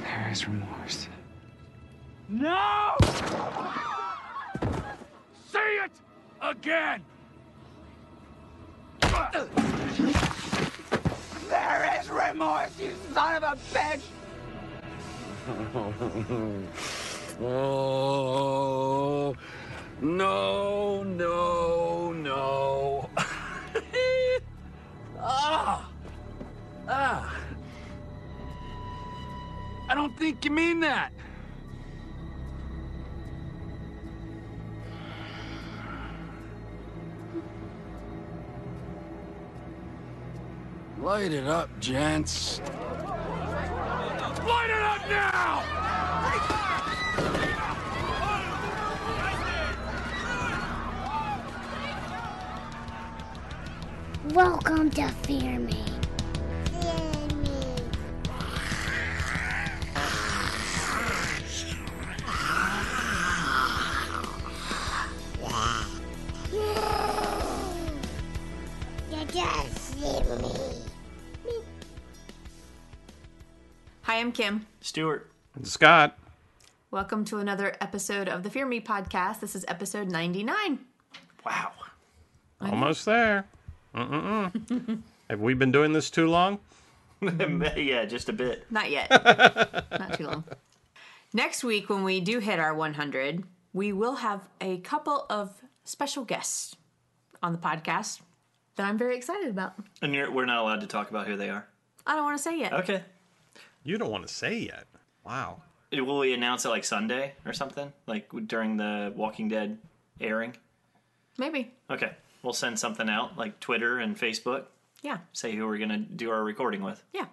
There is remorse. No! Say it again! There is remorse, you son of a bitch! Oh, no. I don't think you mean that. Light it up, gents. Light it up now! Welcome to Fear Me. Fear Me. You just see me. Hi, I'm Kim. Stuart. And Scott. Welcome to another episode of the Fear Me podcast. This is episode 99. Wow. Almost there. Have we been doing this too long? Yeah, just a bit. Not yet. Not too long. Next week, when we do hit our 100, we will have a couple of special guests on the podcast that I'm very excited about. And we're not allowed to talk about who they are? I don't want to say yet. Okay. You don't want to say yet. Wow. Will we announce it like Sunday or something? Like during the Walking Dead airing? Maybe. Okay. We'll send something out like Twitter and Facebook. Yeah. Say who we're going to do our recording with. Yeah.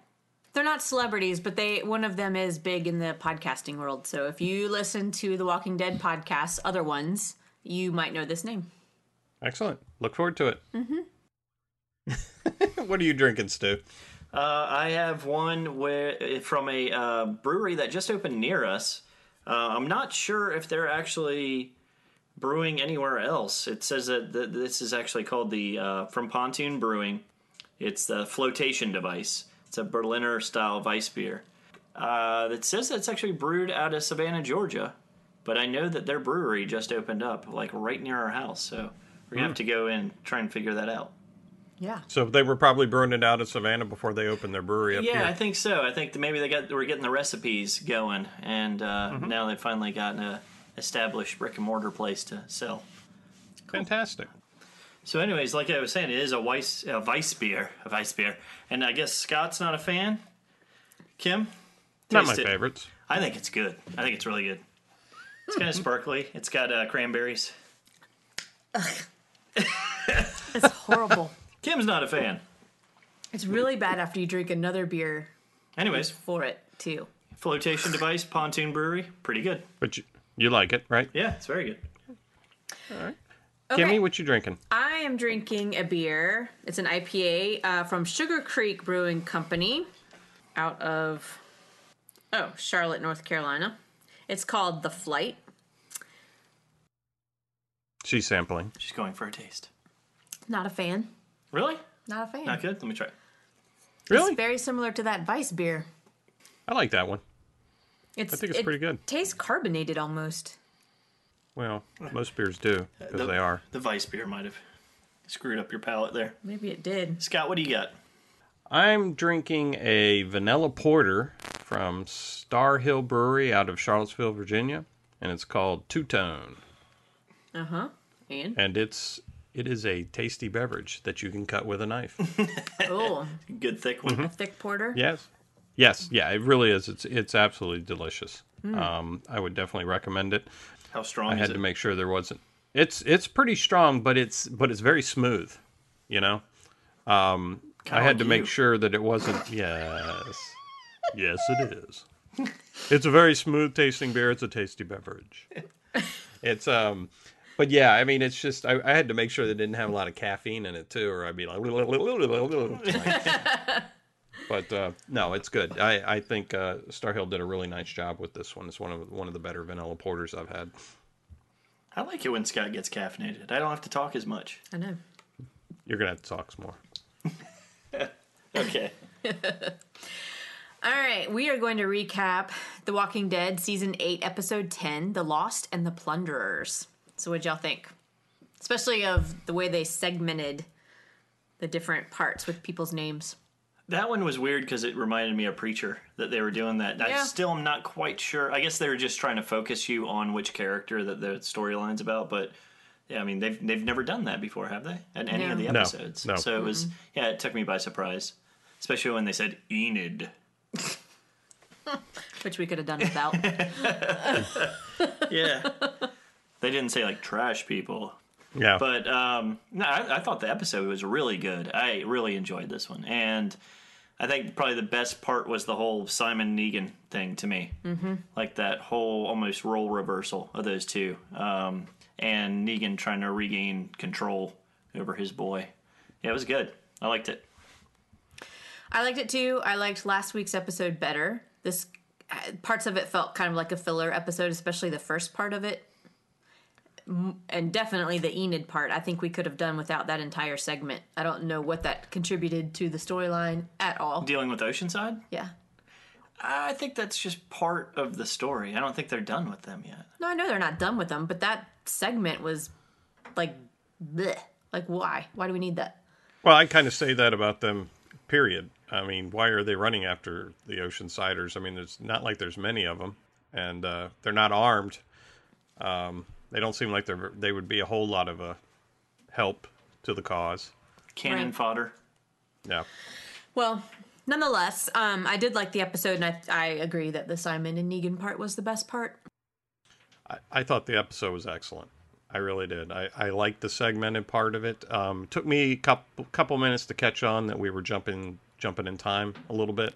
They're not celebrities, but one of them is big in the podcasting world. So if you listen to the Walking Dead podcasts, other ones, you might know this name. Excellent. Look forward to it. Mm-hmm. What are you drinking, Stu? I have one from a brewery that just opened near us. I'm not sure if they're actually brewing anywhere else. It says that this is actually called from Pontoon Brewing. It's the Flotation Device. It's a Berliner-style Weissbier. It says that it's actually brewed out of Savannah, Georgia, but I know that their brewery just opened up, like right near our house, so we're going to have to go in and try and figure that out. Yeah. So they were probably brewing it out of Savannah before they opened their brewery up here. Yeah, I think so. I think that maybe they were getting the recipes going, and now they've finally gotten an established brick-and-mortar place to sell. Cool. Fantastic. So anyways, like I was saying, it is a Weissbier. And I guess Scott's not a fan? Kim? Not my favorites. I think it's good. I think it's really good. It's kind of sparkly. It's got cranberries. Ugh. It's horrible. Kim's not a fan. It's really bad after you drink another beer. Anyways. For it, too. Flotation Device, Pontoon Brewery, pretty good. But you like it, right? Yeah, it's very good. All right. Okay. Kimmy, what you drinking? I am drinking a beer. It's an IPA from Sugar Creek Brewing Company out of, Charlotte, North Carolina. It's called The Flight. She's sampling. She's going for a taste. Not a fan. Really? Not a fan. Not good? Let me try it. Really? It's very similar to that Weiss beer. I like that one. I think it's pretty good. It tastes carbonated almost. Well, most beers do, because they are. The Weiss beer might have screwed up your palate there. Maybe it did. Scott, what do you got? I'm drinking a vanilla porter from Star Hill Brewery out of Charlottesville, Virginia, and it's called Two Tone. Uh-huh. And it is a tasty beverage that you can cut with a knife. Oh. Good thick one. Mm-hmm. A thick porter? Yes. Yeah, it really is. It's absolutely delicious. Mm. I would definitely recommend it. How strong is it? I had to make sure there wasn't. It's pretty strong, but it's very smooth, you know? I had to make sure that it wasn't. Yes. Yes, it is. It's a very smooth tasting beer. It's a tasty beverage. It's but yeah, I mean, it's just I had to make sure that it didn't have a lot of caffeine in it too, or I'd be like. But no, it's good. I think Star Hill did a really nice job with this one. It's one of the better vanilla porters I've had. I like it when Scott gets caffeinated. I don't have to talk as much. I know. You're gonna have to talk some more. Okay. All right, we are going to recap The Walking Dead Season 8, Episode 10, The Lost and the Plunderers. So what'd y'all think? Especially of the way they segmented the different parts with people's names. That one was weird because it reminded me of Preacher that they were doing that. Yeah. I still am not quite sure. I guess they were just trying to focus you on which character that the storyline's about, but... Yeah, I mean, they've never done that before, have they? In any of the episodes. No. So it was, yeah, it took me by surprise. Especially when they said Enid. Which we could have done without. Yeah. They didn't say, like, trash people. Yeah. But, no, I thought the episode was really good. I really enjoyed this one. And I think probably the best part was the whole Simon Negan thing to me. Mm-hmm. Like that whole almost role reversal of those two. And Negan trying to regain control over his boy. Yeah, it was good. I liked it. I liked it too. I liked last week's episode better. This parts of it felt kind of like a filler episode, especially the first part of it. And definitely the Enid part. I think we could have done without that entire segment. I don't know what that contributed to the storyline at all. Dealing with Oceanside? Yeah. I think that's just part of the story. I don't think they're done with them yet. No, I know they're not done with them, but that segment was like, bleh. Like, why? Why do we need that? Well, I kind of say that about them, period. I mean, why are they running after the Oceansiders? I mean, it's not like there's many of them, and they're not armed. They don't seem like they would be a whole lot of help to the cause. Cannon fodder. Yeah. Well... Nonetheless, I did like the episode, and I agree that the Simon and Negan part was the best part. I thought the episode was excellent. I really did. I liked the segmented part of it. Took me a couple minutes to catch on that we were jumping in time a little bit,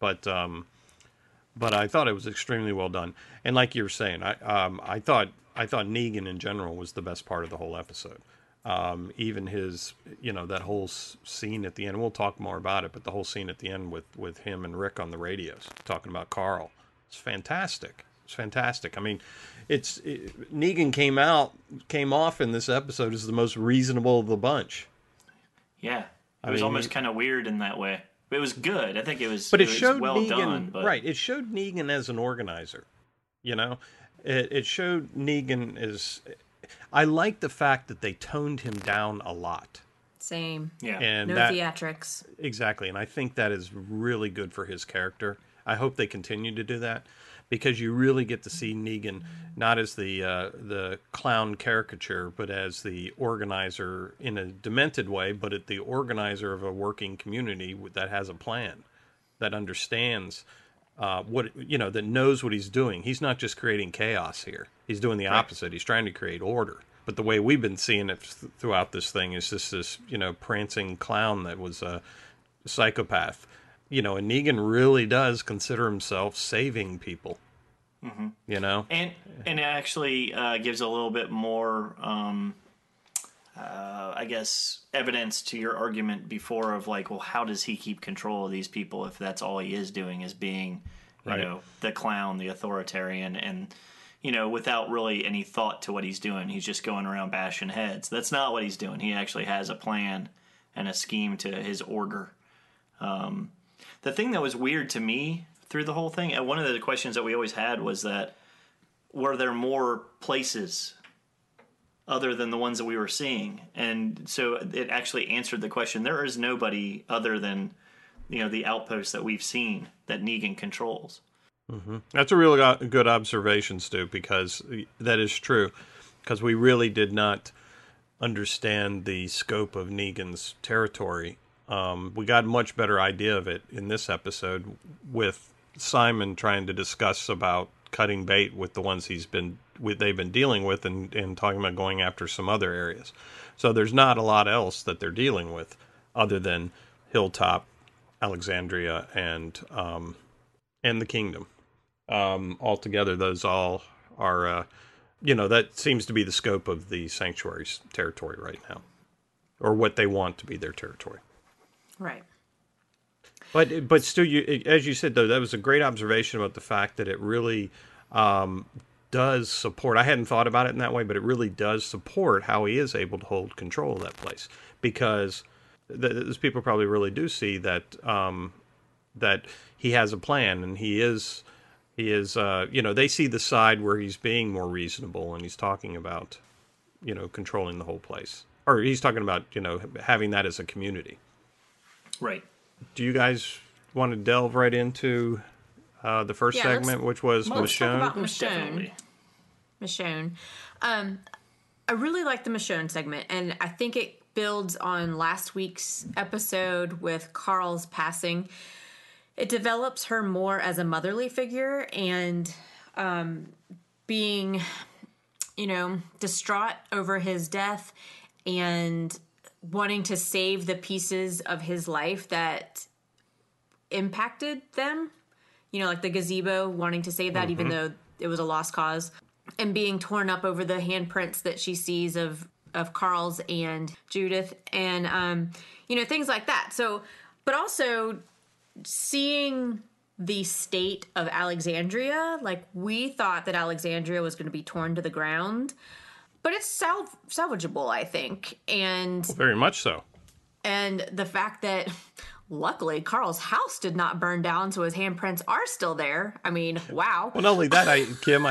but I thought it was extremely well done. And like you were saying, I thought Negan in general was the best part of the whole episode. Even his, you know, that whole scene at the end, we'll talk more about it, but the whole scene at the end with him and Rick on the radios talking about Carl, it's fantastic. It's fantastic. I mean, Negan came off in this episode as the most reasonable of the bunch. Yeah. I mean, almost kind of weird in that way. It was good. I think it was, but it showed was well Negan, done. But... Right. It showed Negan as an organizer, you know, it showed Negan as... I like the fact that they toned him down a lot. Same. Yeah. And no theatrics. Exactly. And I think that is really good for his character. I hope they continue to do that because you really get to see Negan not as the clown caricature, but as the organizer in a demented way, but at the organizer of a working community that has a plan, that understands that knows what he's doing. He's not just creating chaos here. He's doing the opposite. He's trying to create order. But the way we've been seeing it throughout this thing is just this, you know, prancing clown that was a psychopath. You know, and Negan really does consider himself saving people. Mm-hmm. You know, and it actually gives a little bit more, I guess, evidence to your argument before of like, well, how does he keep control of these people if that's all he is doing is being, you know, the clown, the authoritarian, and. You know, without really any thought to what he's doing. He's just going around bashing heads. That's not what he's doing. He actually has a plan and a scheme to his order. The thing that was weird to me through the whole thing, and one of the questions that we always had was that, were there more places other than the ones that we were seeing? And so it actually answered the question. There is nobody other than, you know, the outposts that we've seen that Negan controls. Mm-hmm. That's a really good observation, Stu, because that is true. Because we really did not understand the scope of Negan's territory. We got a much better idea of it in this episode with Simon trying to discuss about cutting bait with the ones they've been dealing with, and talking about going after some other areas. So there's not a lot else that they're dealing with other than Hilltop, Alexandria, and the Kingdom. Altogether, those all are, that seems to be the scope of the Sanctuary's territory right now, or what they want to be their territory. Right. But still, as you said, though, that was a great observation about the fact that it really does support. I hadn't thought about it in that way, but it really does support how he is able to hold control of that place, because those people probably really do see that that he has a plan, and he is they see the side where he's being more reasonable, and he's talking about controlling the whole place, or he's talking about having that as a community. Right. Do you guys want to delve right into the first segment, which was Michonne? Let's talk about Michonne. Michonne. I really like the Michonne segment, and I think it builds on last week's episode with Carl's passing. It develops her more as a motherly figure and being, distraught over his death and wanting to save the pieces of his life that impacted them, like the gazebo, wanting to save that, even though it was a lost cause, and being torn up over the handprints that she sees of Carl's and Judith, and, things like that. So, but also seeing the state of Alexandria, like we thought that Alexandria was going to be torn to the ground, but it's salvageable, I think. And very much so. And the fact that, luckily, Carl's house did not burn down, so his handprints are still there. I mean, wow. Well, not only that, I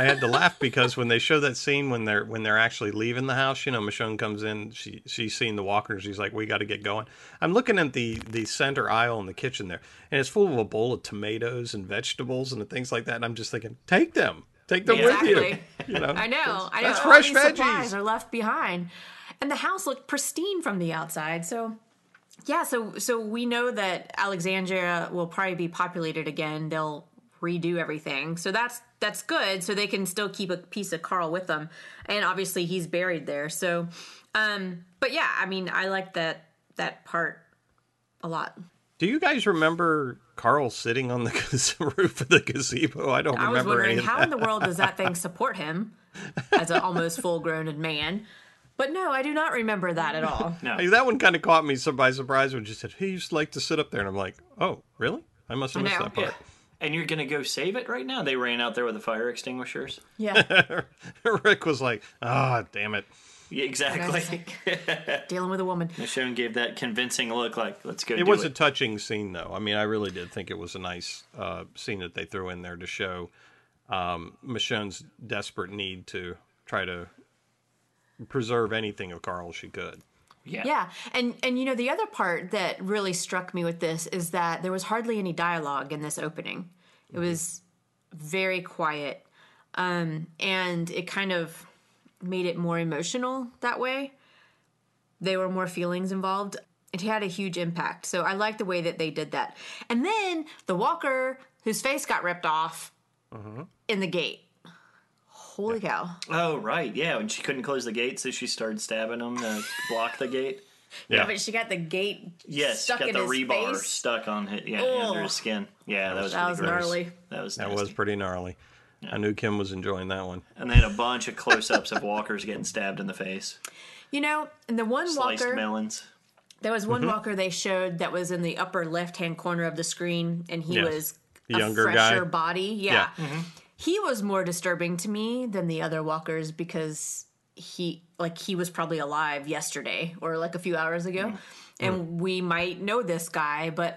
had to laugh because when they show that scene when they're actually leaving the house, Michonne comes in, she's seen the walkers, she's like, we got to get going. I'm looking at the center aisle in the kitchen there, and it's full of a bowl of tomatoes and vegetables and things like that, and I'm just thinking, take them. Take them with you. I know. That's fresh veggies. All these supplies are left behind, and the house looked pristine from the outside. So, so we know that Alexandria will probably be populated again. They'll redo everything, so that's good. So they can still keep a piece of Carl with them, and obviously he's buried there. So, but yeah, I mean, I like that part a lot. Do you guys remember Carl sitting on the roof of the gazebo? I remember. I was wondering how in the world does that thing support him as an almost full-grown man? But no, I do not remember that at all. No. That one kind of caught me by surprise when she said, he used to like to sit up there. And I'm like, oh, really? I must have missed that part. Yeah. And you're going to go save it right now? They ran out there with the fire extinguishers. Yeah. Rick was like, damn it. Yeah, exactly. Like, dealing with a woman. Michonne gave that convincing look like, let's go do it. It was a touching scene, though. I mean, I really did think it was a nice scene that they threw in there to show Michonne's desperate need to try to preserve anything of Carl she could. Yeah. Yeah. And the other part that really struck me with this is that there was hardly any dialogue in this opening. It was very quiet. And it kind of made it more emotional that way. There were more feelings involved. It had a huge impact. So I like the way that they did that. And then the walker whose face got ripped off in the gate. Holy cow. Oh, right. Yeah. And she couldn't close the gate, so she started stabbing him to block the gate. Yeah, but she got the gate stuck in his face. Yes, got the rebar stuck on it. Yeah, under his skin. Yeah, that was gnarly. That was pretty gnarly. I knew Kim was enjoying that one. And they had a bunch of close-ups of walkers getting stabbed in the face. And the one sliced walker... melons. There was one walker they showed that was in the upper left-hand corner of the screen, and he was a younger fresher guy. Body. Yeah. He was more disturbing to me than the other walkers because he was probably alive yesterday or like a few hours ago, and we might know this guy, but...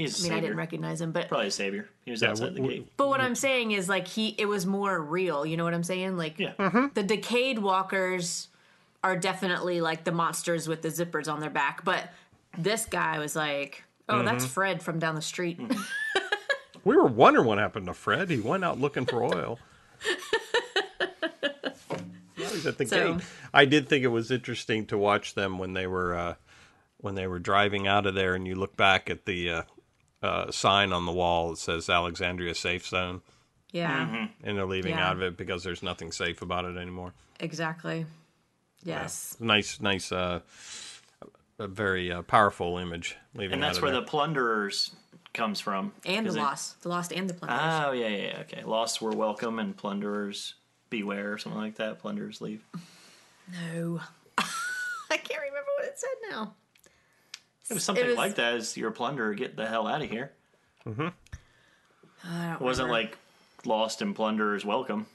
I didn't recognize him, but probably a savior. He was outside the gate. But what I'm saying is, like, it was more real. You know what I'm saying? Like, the decayed walkers are definitely like the monsters with the zippers on their back. But this guy was like, that's Fred from down the street. We were wondering what happened to Fred. He went out looking for oil. He's at the gate. I did think it was interesting to watch them when they were driving out of there, and you look back at the sign on the wall that says Alexandria Safe Zone. Yeah. And they're leaving out of it because there's nothing safe about it anymore. Exactly. Yes. Yeah. Nice a very powerful image. And that's where the Plunderers comes from. And the Lost. The Lost and the Plunderers. Oh, yeah, yeah, okay. Lost were welcome and Plunderers beware or something like that. Plunderers leave. No. I can't remember what it said now. It was something like that. As your plunderer, get the hell out of here. Mm-hmm. It wasn't like Lost and Plunderers welcome.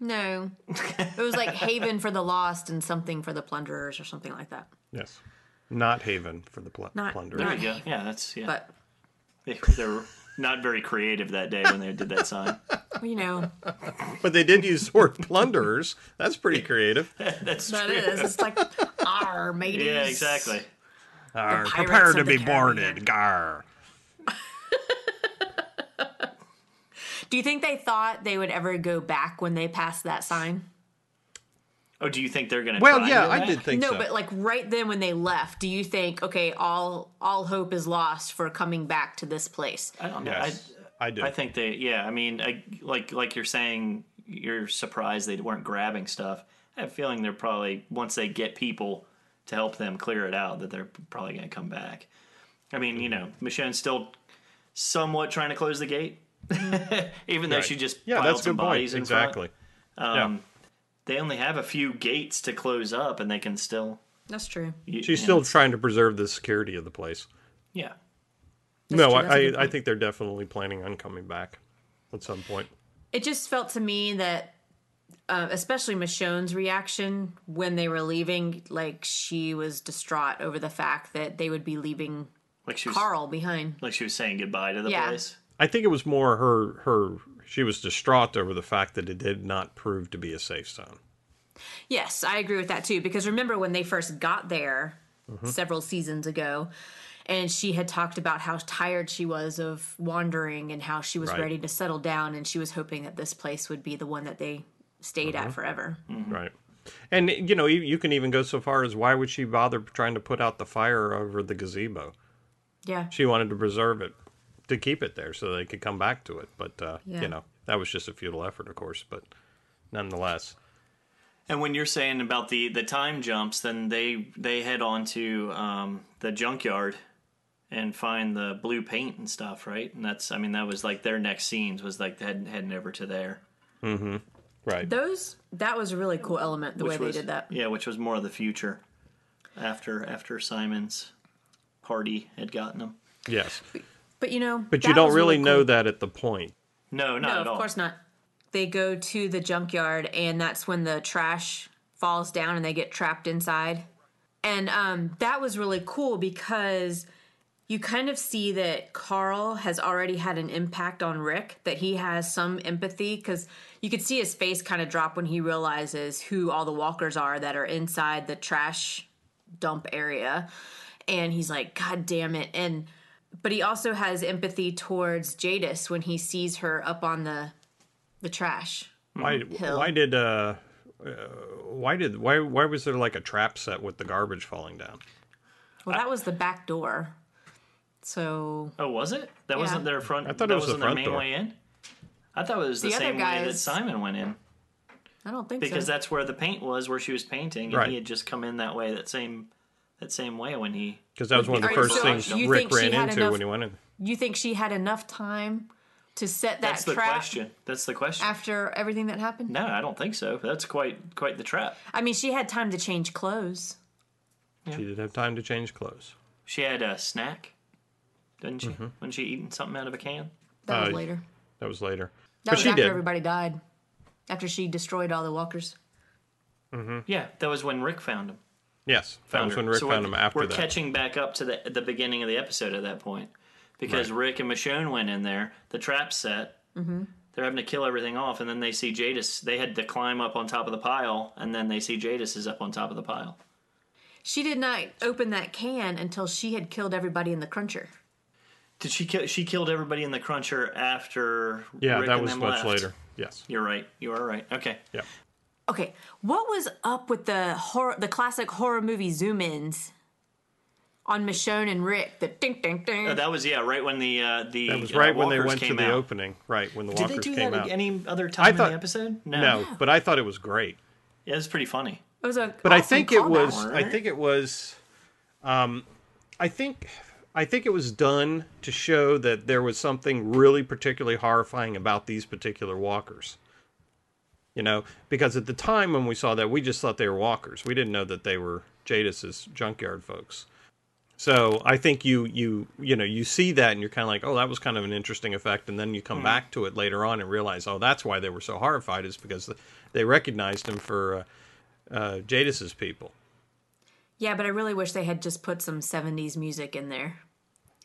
No. It was like Haven for the Lost and something for the Plunderers or something like that. Yes. Not Haven for the Plunderers. There you go. Yeah, that's... Yeah. But... They were not very creative that day when they did that sign. You know. But they did use the word Plunderers. That's pretty creative. That true. Is. It's like, arr, mateys. Yeah, exactly. Arr, prepare to be boarded. Gar. Do you think they thought they would ever go back when they passed that sign? Oh, do you think they're going to try? Well, yeah, I did think so. No, but like right then when they left, do you think, okay, all hope is lost for coming back to this place? I don't know. Yes, I do. I think they, yeah, I mean, like you're saying, you're surprised they weren't grabbing stuff. I have a feeling they're probably, once they get people to help them clear it out, that they're probably going to come back. I mean, you know, Michonne's still somewhat trying to close the gate. Even though right. She just piled some bodies in front. They only have a few gates to close up, and they can still... That's true. She's still trying to preserve the security of the place. Yeah. That's no, I think they're definitely planning on coming back at some point. It just felt to me that, especially Michonne's reaction when they were leaving, like she was distraught over the fact that they would be leaving Carl behind. Like she was saying goodbye to the place. I think it was more she was distraught over the fact that it did not prove to be a safe zone. Yes, I agree with that too. Because remember when they first got there several seasons ago, and she had talked about how tired she was of wandering and how she was ready to settle down, and she was hoping that this place would be the one that they stayed at forever. Mm-hmm. Right. And, you know, you can even go so far as why would she bother trying to put out the fire over the gazebo? Yeah. She wanted to preserve it. To keep it there so they could come back to it. But, you know, that was just a futile effort, of course, but nonetheless. And when you're saying about the time jumps, then they head on to the junkyard and find the blue paint and stuff, right? And that's, I mean, that was like their next scenes was like heading over to there. Mm-hmm. Right. That was a really cool element, the way they did that. Yeah, which was more of the future after Simon's party had gotten them. Yes. But, you know... But you don't really know that at the point. No, not at all. No, of course not. They go to the junkyard, and that's when the trash falls down and they get trapped inside. And that was really cool because you kind of see that Carl has already had an impact on Rick, that he has some empathy, because you could see his face kind of drop when he realizes who all the walkers are that are inside the trash dump area. And he's like, God damn it. But he also has empathy towards Jadis when he sees her up on the trash hill. Why was there like a trap set with the garbage falling down? Well, that was the back door. So. Oh, was it? That wasn't their front. I thought it was the front door. Way in. I thought it was the same way that Simon went in. I don't think so. Because that's where the paint was, where she was painting, and he had just come in that way. That same way when he... Because that was one of the first things Rick ran into when he went in. You think she had enough time to set that trap? That's the question. After everything that happened? No, I don't think so. That's quite the trap. I mean, she had time to change clothes. Yeah. She did have time to change clothes. She had a snack, didn't she? Mm-hmm. Wasn't she eating something out of a can? That was later. That was later. That was after everybody died. After she destroyed all the walkers. Mm-hmm. Yeah, that was when Rick found him. Yes, that was when Rick found him after that. We're catching back up to the beginning of the episode at that point. Because Rick and Michonne went in there, the trap's set, they're having to kill everything off, and then they see Jadis. They had to climb up on top of the pile, and then they see Jadis is up on top of the pile. She did not open that can until she had killed everybody in the cruncher. Did she kill? She killed everybody in the cruncher after Rick and them left. Yeah, that was much later. Yes. You're right. You are right. Okay. Yeah. Okay, what was up with the classic horror movie zoom-ins on Michonne and Rick? The ding, ding, ding. Oh, that was, right when the That was right when they went to the opening. Right, when the walkers came out. Did they do that any other time in the episode? No, but I thought it was great. Yeah, it was pretty funny. It was a callback, I think it was... I think it was done to show that there was something really particularly horrifying about these particular walkers. You know, because at the time when we saw that, we just thought they were walkers. We didn't know that they were Jadis's junkyard folks. So I think you know, you see that and you're kind of like, oh, that was kind of an interesting effect. And then you come back to it later on and realize, oh, that's why they were so horrified, is because they recognized him for Jadis's people. Yeah, but I really wish they had just put some 70s music in there.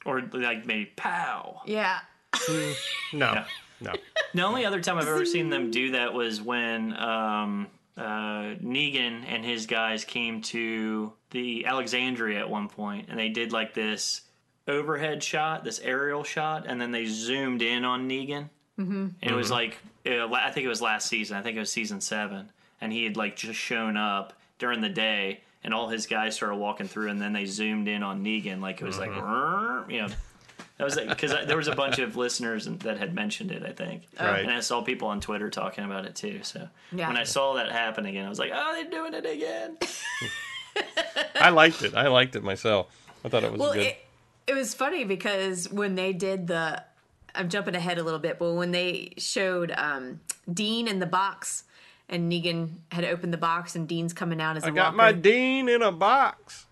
Or like maybe pow. Yeah. No. The only other time I've ever seen them do that was when Negan and his guys came to the Alexandria at one point, and they did like this overhead shot, this aerial shot, and then they zoomed in on Negan. Mm-hmm. And it was like, I think it was last season. I think it was season 7. And he had like just shown up during the day, and all his guys started walking through, and then they zoomed in on Negan like it was like, you know. That was because there was a bunch of listeners that had mentioned it, I think. Right. And I saw people on Twitter talking about it, too. So when I saw that happen again, I was like, oh, they're doing it again. I liked it myself. I thought it was good. It was funny because when they did the... I'm jumping ahead a little bit, but when they showed Dean in the box, and Negan had opened the box, and Dean's coming out as a walker. I got my Dean in a box.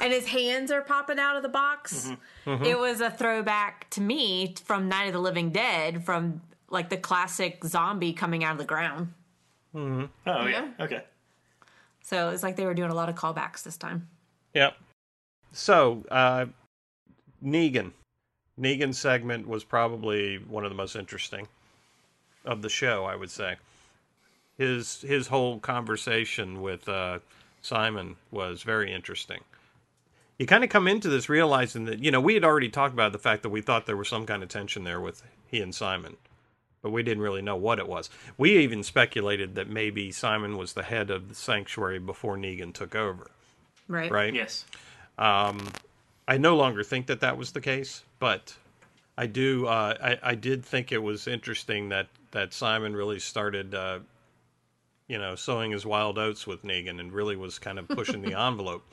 And his hands are popping out of the box. Mm-hmm. Mm-hmm. It was a throwback to me from Night of the Living Dead, from like the classic zombie coming out of the ground. Mm-hmm. Oh, yeah. Okay. So it's like they were doing a lot of callbacks this time. Yep. So Negan's segment was probably one of the most interesting of the show, I would say. His whole conversation with Simon was very interesting. You kind of come into this realizing that, you know, we had already talked about the fact that we thought there was some kind of tension there with he and Simon, but we didn't really know what it was. We even speculated that maybe Simon was the head of the Sanctuary before Negan took over. Right. Right? Yes. I no longer think that was the case, but I do. I did think it was interesting that Simon really started... you know, sowing his wild oats with Negan and really was kind of pushing the envelope.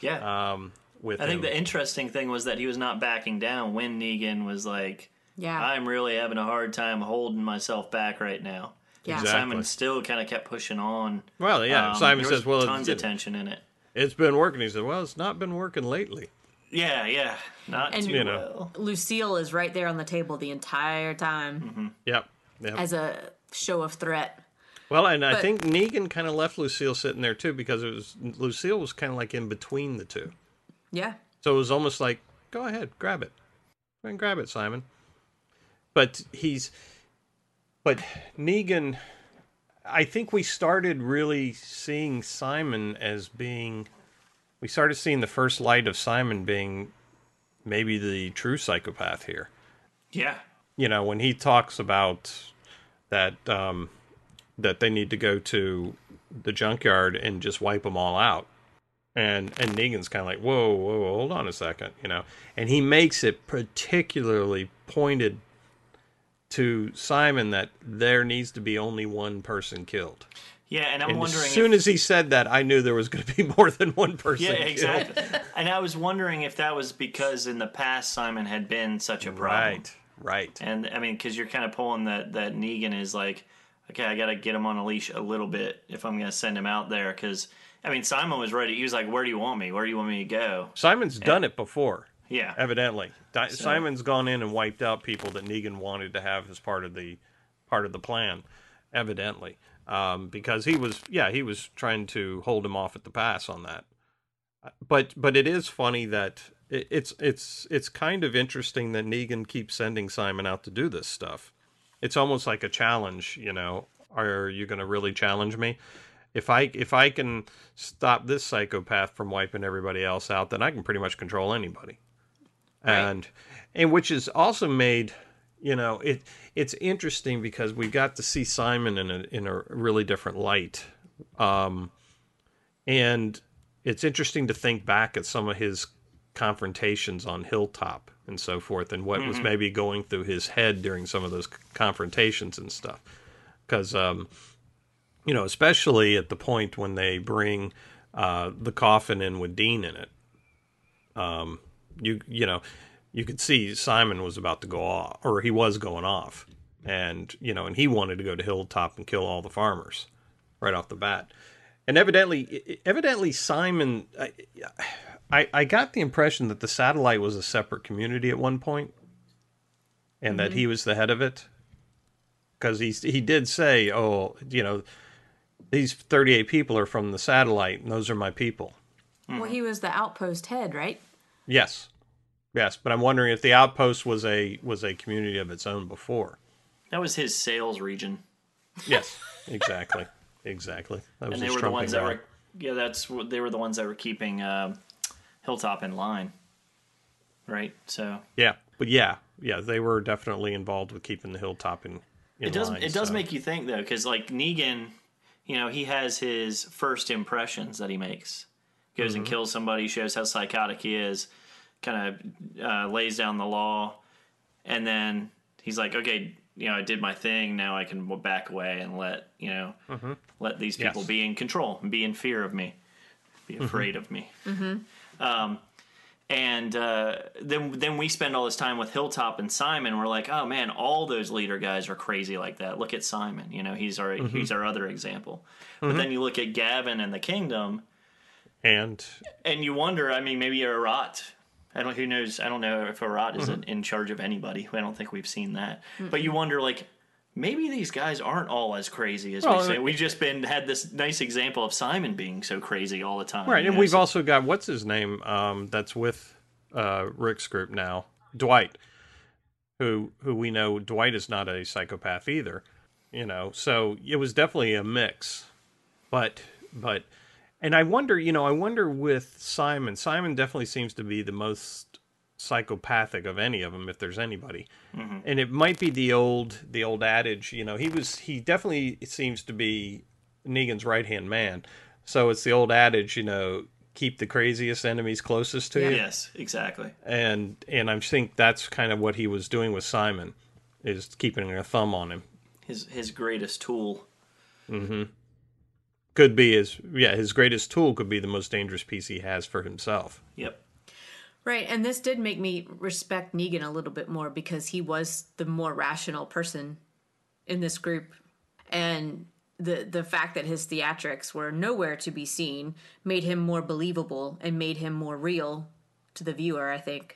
Yeah. With I think him. The interesting thing was that he was not backing down when Negan was like, yeah, I'm really having a hard time holding myself back right now. Yeah. Exactly. Simon still kind of kept pushing on. Well, yeah. Simon says, well, tons of tension in it. It's been working. He said, well, it's not been working lately. Yeah. Not too well. Lucille is right there on the table the entire time. Mm-hmm. Yep. As a show of threat. Well, I think Negan kind of left Lucille sitting there, too, because Lucille was kind of like in between the two. Yeah. So it was almost like, go ahead, grab it. Go ahead and grab it, Simon. But Negan, I think we started really seeing Simon as being, we started seeing the first light of Simon being maybe the true psychopath here. Yeah. You know, when he talks about that they need to go to the junkyard and just wipe them all out. And Negan's kind of like, whoa, hold on a second, you know. And he makes it particularly pointed to Simon that there needs to be only one person killed. Yeah, and I'm wondering... As soon as he said that, I knew there was going to be more than one person killed. Yeah, exactly. And I was wondering if that was because in the past Simon had been such a problem. Right. And, I mean, because you're kind of pulling that Negan is like... Okay, I got to get him on a leash a little bit if I'm going to send him out there. Because, I mean, Simon was ready. He was like, where do you want me? Where do you want me to go? Simon's done it before. Yeah. Evidently. Simon's gone in and wiped out people that Negan wanted to have as part of the plan, evidently. Because he was trying to hold him off at the pass on that. But it is funny that it's kind of interesting that Negan keeps sending Simon out to do this stuff. It's almost like a challenge, you know. Are you going to really challenge me? If I can stop this psychopath from wiping everybody else out, then I can pretty much control anybody. Right. And which is also made, you know, it's interesting because we got to see Simon in a really different light. And it's interesting to think back at some of his confrontations on Hilltop and so forth, and what was maybe going through his head during some of those confrontations and stuff. Because, you know, especially at the point when they bring the coffin in with Dean in it, You could see Simon was about to go off, or he was going off, and he wanted to go to Hilltop and kill all the farmers right off the bat. And evidently Simon, I got the impression that the satellite was a separate community at one point, and that he was the head of it, because he did say, these 38 people are from the satellite, and those are my people. Well, he was the outpost head, right? Yes, but I'm wondering if the outpost was a community of its own before. That was his sales region. Yes, exactly. That was, and they were the ones that were, they were the ones that were keeping Hilltop in line, right? So yeah, they were definitely involved with keeping the Hilltop in line. It does make you think though, because like Negan, he has his first impressions that he makes. Goes and kills somebody, shows how psychotic he is, kind of lays down the law, and then he's like, okay, I did my thing, now I can back away and let these people be in control and be in fear of me, be afraid of me. Then we spend all this time with Hilltop and Simon. We're like, oh man, all those leader guys are crazy like that. Look at Simon, he's our other example. But then you look at Gavin and the Kingdom, and you wonder, I mean, maybe Arat. Who knows? I don't know if Arad is in charge of anybody. I don't think we've seen that. Mm-hmm. But you wonder, like, maybe these guys aren't all as crazy as we say. We've just had this nice example of Simon being so crazy all the time. Right, and we've also got, what's his name, that's with Rick's group now, Dwight, who we know Dwight is not a psychopath either. So it was definitely a mix. But... And I wonder with Simon. Simon definitely seems to be the most psychopathic of any of them, if there's anybody. Mm-hmm. And it might be the old adage, he definitely seems to be Negan's right-hand man. So it's the old adage, keep the craziest enemies closest to you. Yes, exactly. And I think that's kind of what he was doing with Simon, is keeping a thumb on him. His greatest tool. Mm-hmm. Could be his greatest tool could be the most dangerous piece he has for himself. Yep. Right, and this did make me respect Negan a little bit more, because he was the more rational person in this group. And the fact that his theatrics were nowhere to be seen made him more believable and made him more real to the viewer, I think.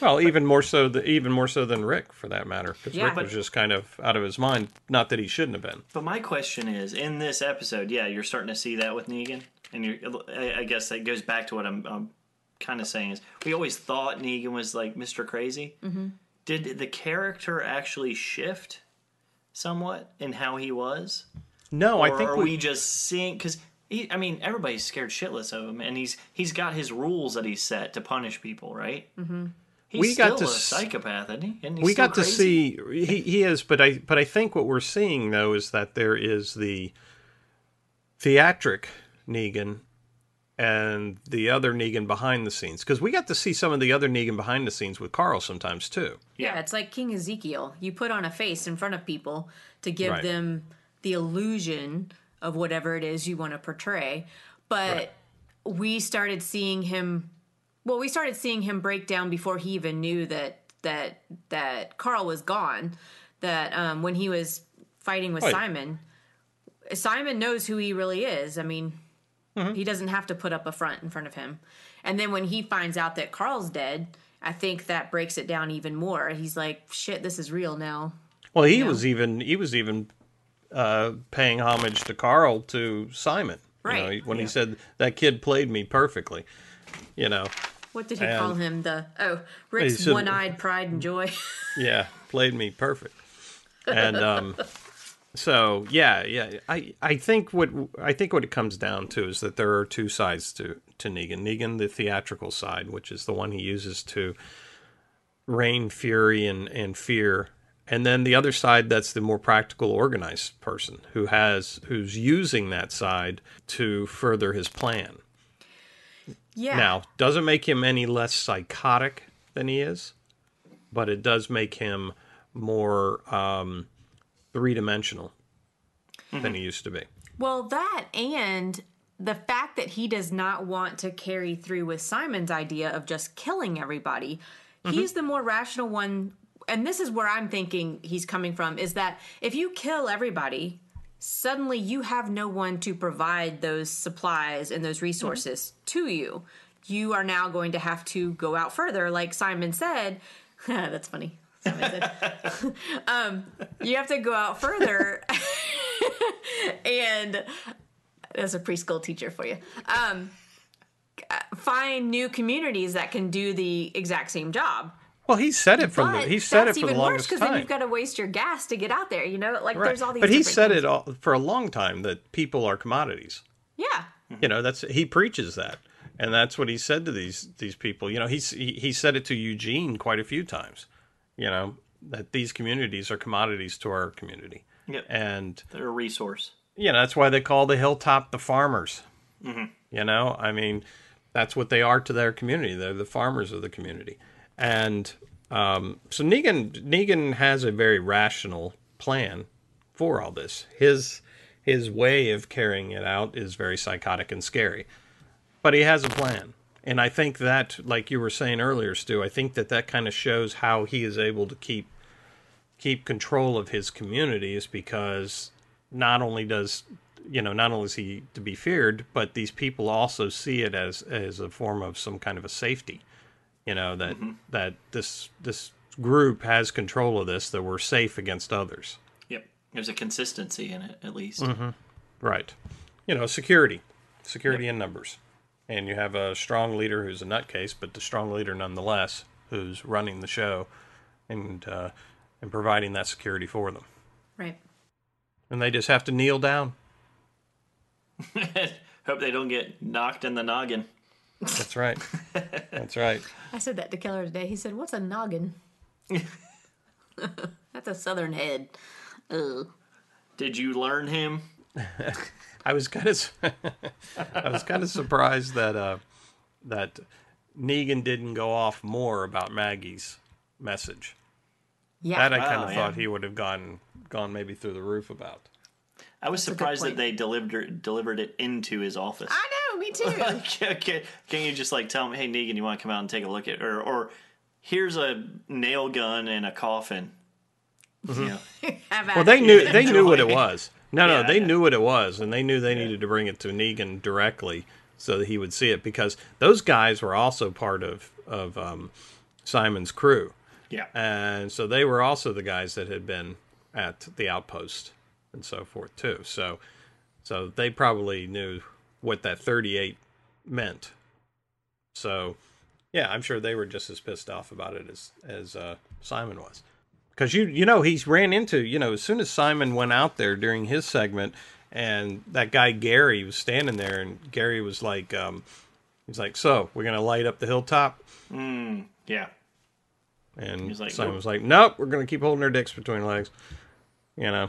Well, even more so than Rick, for that matter, because Rick was just kind of out of his mind. Not that he shouldn't have been. But my question is, in this episode, you're starting to see that with Negan, and I guess that goes back to what I'm kind of saying is, we always thought Negan was like Mr. Crazy. Mm-hmm. Did the character actually shift somewhat in how he was? No, or I think we just seeing, because everybody's scared shitless of him, and he's got his rules that he's set to punish people, right? Mm-hmm. He's still a psychopath, isn't he? We got to see he is, but I think what we're seeing though is that there is the theatric Negan and the other Negan behind the scenes, because we got to see some of the other Negan behind the scenes with Carl sometimes too. Yeah, it's like King Ezekiel. You put on a face in front of people to give them the illusion of whatever it is you want to portray, but we started seeing him break down before he even knew that Carl was gone, that when he was fighting with Simon. Simon knows who he really is. He doesn't have to put up a front in front of him. And then when he finds out that Carl's dead, I think that breaks it down even more. He's like, shit, this is real now. Well, he was even paying homage to Carl, to Simon. Right. When he said, that kid played me perfectly. What did he call him? Rick's one-eyed pride and joy. Yeah, played me perfect. And I think what it comes down to is that there are two sides to Negan. Negan, the theatrical side, which is the one he uses to rain fury and fear, and then the other side, that's the more practical, organized person who's using that side to further his plan. Yeah. Now, doesn't make him any less psychotic than he is, but it does make him more three-dimensional than he used to be. Well, that and the fact that he does not want to carry through with Simon's idea of just killing everybody, mm-hmm. he's the more rational one. And this is where I'm thinking he's coming from, is that if you kill everybody, suddenly you have no one to provide those supplies and those resources mm-hmm. to you. You are now going to have to go out further. Like Simon said, that's funny. Simon said, you have to go out further and as a preschool teacher for you. Find new communities that can do the exact same job. Well, he said it from the, he said it for the longest time. That's even worse because then you've got to waste your gas to get out there, you know? Like, right. There's all these But he said things. It all, for a long time that people are commodities. Yeah. You know, that's he preaches that. And that's what he said to these people. You know, he said it to Eugene quite a few times, you know, that these communities are commodities to our community. Yep. And they're a resource. You know, that's why they call the hilltop the farmers. Mm-hmm. You know, I mean, that's what they are to their community. They're the farmers of the community. And so Negan has a very rational plan for all this. His way of carrying it out is very psychotic and scary, but he has a plan. And I think that, like you were saying earlier, Stu, I think that kind of shows how he is able to keep control of his communities, because not only is he to be feared, but these people also see it as a form of some kind of a safety. You know, that mm-hmm. that this group has control of this, that we're safe against others. Yep. There's a consistency in it, at least. Mm-hmm. Right. You know, security yep. in numbers. And you have a strong leader who's a nutcase, but the strong leader nonetheless, who's running the show and providing that security for them. Right. And they just have to kneel down. Hope they don't get knocked in the noggin. That's right. That's right. I said that to Keller today. He said, "What's a noggin?" That's a southern head. Ugh. Did you learn him? I was kind of surprised that Negan didn't go off more about Maggie's message. Yeah, that I kind of thought he would have gone maybe through the roof about. I was surprised that they delivered it into his office. I know, me too. Like, okay, can you just like tell him, "Hey, Negan, you want to come out and take a look at, or here's a nail gun and a coffin." Mm-hmm. You know. Well, they knew what it was. No, they knew what it was, and they knew they needed to bring it to Negan directly so that he would see it, because those guys were also part of Simon's crew. Yeah, and so they were also the guys that had been at the outpost and so forth too. So they probably knew what that 38 meant. So, yeah, I'm sure they were just as pissed off about it as Simon was, because you know he ran into, you know, as soon as Simon went out there during his segment, and that guy Gary was standing there, and Gary was like, he's like, "So we're gonna light up the hilltop?" Yeah. And he's like, Simon was like, "Nope, we're gonna keep holding our dicks between legs," you know.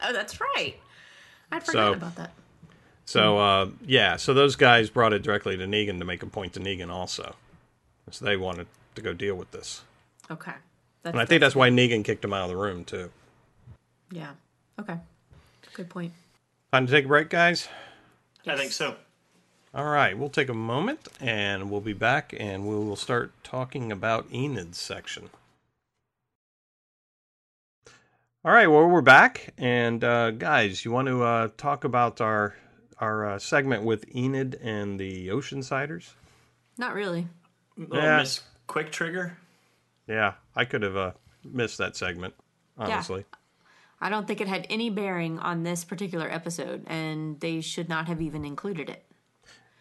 Oh, that's right. I forgot about that. So, so those guys brought it directly to Negan to make a point to Negan also. So they wanted to go deal with this. Okay. And I think that's why Negan kicked him out of the room, too. Yeah. Okay. Good point. Time to take a break, guys? Yes. I think so. All right. We'll take a moment, and we'll be back, and we will start talking about Enid's section. All right, well, we're back, and guys, you want to talk about our segment with Enid and the Oceansiders? Not really. Miss Quick Trigger? Yeah, I could have missed that segment, honestly. Yeah. I don't think it had any bearing on this particular episode, and they should not have even included it.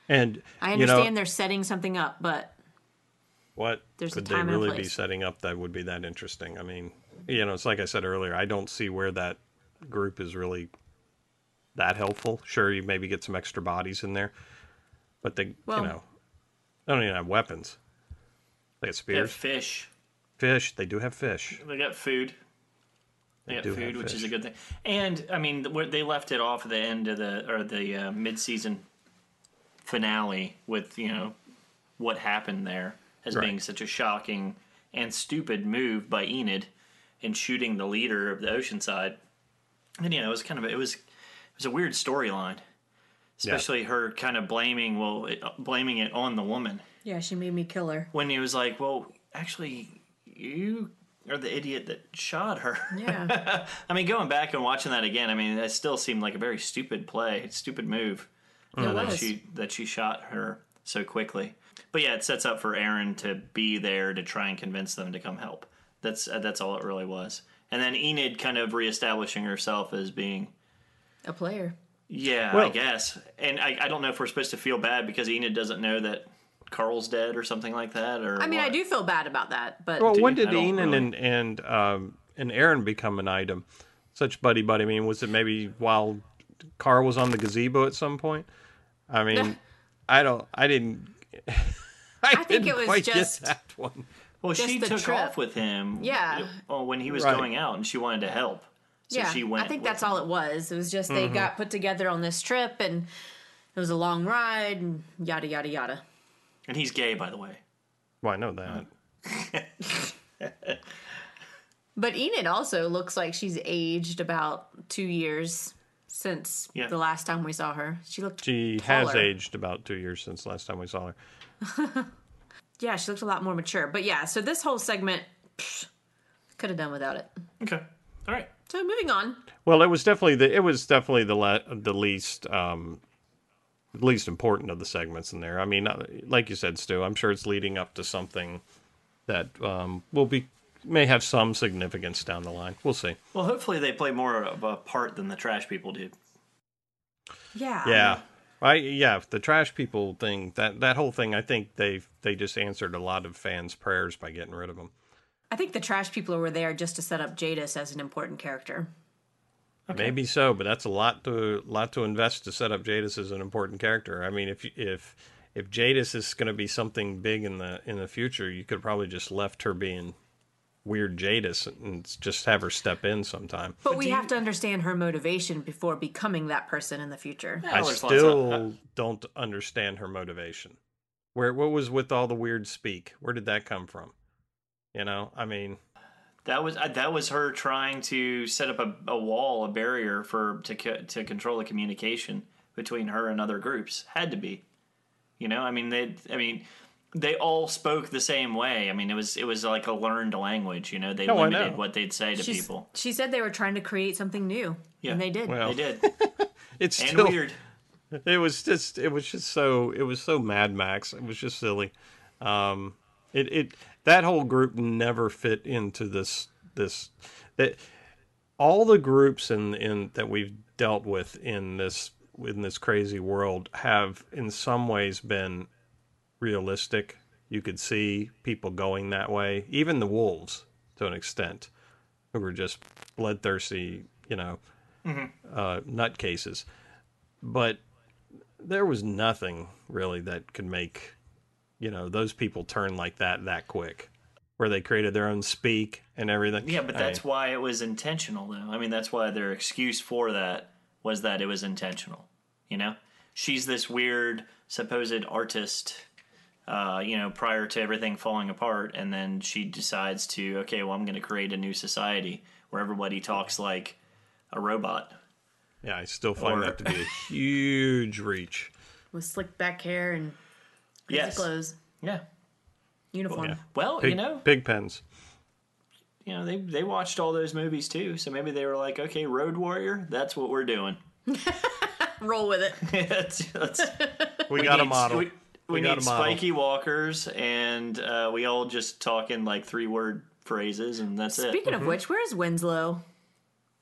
And I understand they're setting something up, but... What could they really be setting up that would be that interesting? I mean... You know, it's like I said earlier, I don't see where that group is really that helpful. Sure, you maybe get some extra bodies in there, but they don't even have weapons. They have spears. They have fish. They do have fish. They got food. Which is a good thing. And, I mean, they left it off at the end of the mid-season finale with, you know, what happened there as being such a shocking and stupid move by Enid. And shooting the leader of the Oceanside, and you know it was kind of a weird storyline Especially her kind of blaming, blaming it on the woman. Yeah, she made me kill her. When he was like, well, actually, you are the idiot that shot her. Yeah. I mean, going back and watching that again, I mean, that still seemed like a very stupid play, stupid move. Mm-hmm. That she shot her so quickly. But yeah, it sets up for Aaron to be there to try and convince them to come help. That's all it really was. And then Enid kind of reestablishing herself as being a player. Yeah, well, I guess. And I don't know if we're supposed to feel bad because Enid doesn't know that Carl's dead or something like that. Or I mean, what? I do feel bad about that. But well, when did Enid really... and Aaron become an item? Such buddy. I mean, was it maybe while Carl was on the gazebo at some point? I mean, I think it was quite just get that one. Well, she took off with him. Yeah. When he was going out, and she wanted to help. So she went. I think that's all it was. It was just they got put together on this trip, and it was a long ride, and yada, yada, yada. And he's gay, by the way. Well, I know that. But Enid also looks like she's aged about 2 years since the last time we saw her. She has aged about 2 years since the last time we saw her. Yeah, she looked a lot more mature. But yeah, so this whole segment, could have done without it. Okay. All right. So moving on. Well, it was definitely the least least important of the segments in there. I mean, like you said, Stu, I'm sure it's leading up to something that may have some significance down the line. We'll see. Well, hopefully they play more of a part than the trash people did. Yeah. Yeah. The trash people thing, that whole thing, I think they just answered a lot of fans' prayers by getting rid of them. I think the trash people were there just to set up Jadis as an important character. Okay. Maybe so, but that's a lot to invest to set up Jadis as an important character. I mean, if Jadis is going to be something big in the future, you could probably just left her being weird Jadis and just have her step in sometime. But we have to understand her motivation before becoming that person in the future. I still don't understand her motivation. What was with all the weird speak? Where did that come from? You know, I mean, that was her trying to set up a wall, a barrier to control the communication between her and other groups. Had to be, you know. I mean, they all spoke the same way. I mean, it was like a learned language. You know, they limited what they'd say to people. She said they were trying to create something new, and they did. Well, they did. It's and still weird. It was so Mad Max. It was just silly. That whole group never fit into this that all the groups in that we've dealt with in this crazy world have in some ways been realistic. You could see people going that way, even the wolves to an extent, who were just bloodthirsty, nutcases. But there was nothing really that could make those people turn like that quick, where they created their own speak and everything. Yeah, but that's why it was intentional, though. I mean, that's why their excuse for that was that it was intentional, you know? She's this weird supposed artist, prior to everything falling apart, and then she decides to, okay, well, I'm going to create a new society where everybody talks like a robot. Yeah, I still find that to be a huge reach. With slicked back hair and... Yes. Clothes. Yeah. Uniform. Yeah. Well, Big pens. You know, they watched all those movies too, so maybe they were like, okay, Road Warrior, that's what we're doing. Roll with it. We got a model. We need spiky walkers, and we all just talk in like 3-word phrases, and that's it. Speaking of which, where's Winslow?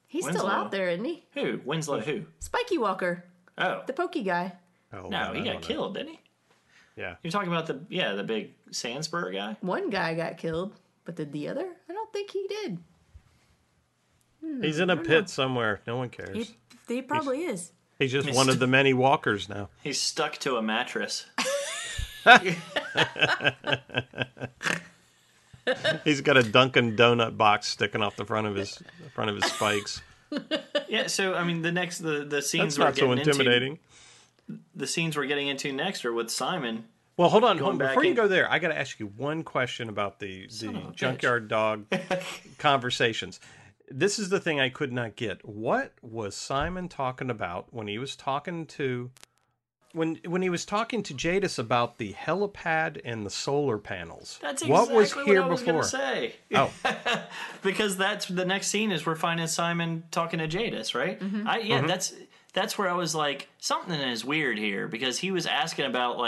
He's still out there, isn't he? Who? Winslow who? Spiky Walker. Oh. The pokey guy. Oh, no, he got killed, didn't he? Yeah. You're talking about the big Sandspur guy? One guy got killed, but did the other? I don't think he did. He's in a pit somewhere. No one cares. He probably is. He's just one of the many walkers now. He's stuck to a mattress. He's got a Dunkin' Donut box sticking off the front of his spikes. Yeah, so I mean the scenes were getting intimidating. The scenes we're getting into next are with Simon. Well, hold on. Before you go there, I got to ask you one question about the junkyard dog conversations. This is the thing I could not get. What was Simon talking about when he was talking to when he was talking to Jadis about the helipad and the solar panels, that's exactly what was here what I was before. Say. Oh, because that's the next scene is we're finding Simon talking to Jadis, right? Mm-hmm. That's where I was like, something is weird here, because he was asking about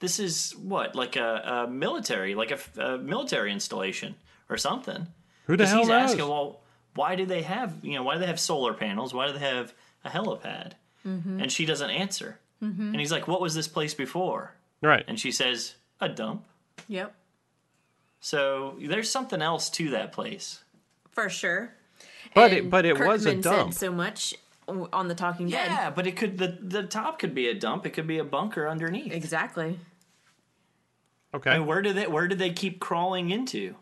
this is what, like a military, like a military installation or something. Who the hell knows? Asking, well, why do they have why do they have solar panels? Why do they have a helipad? Mm-hmm. And she doesn't answer. Mm-hmm. And he's like, what was this place before? Right. And she says, a dump. Yep. So there's something else to that place. For sure. But it was a dump. Said so much on the Talking Dead. Yeah, but it could the top could be a dump. It could be a bunker underneath. Exactly. Okay. I mean, where did they keep crawling into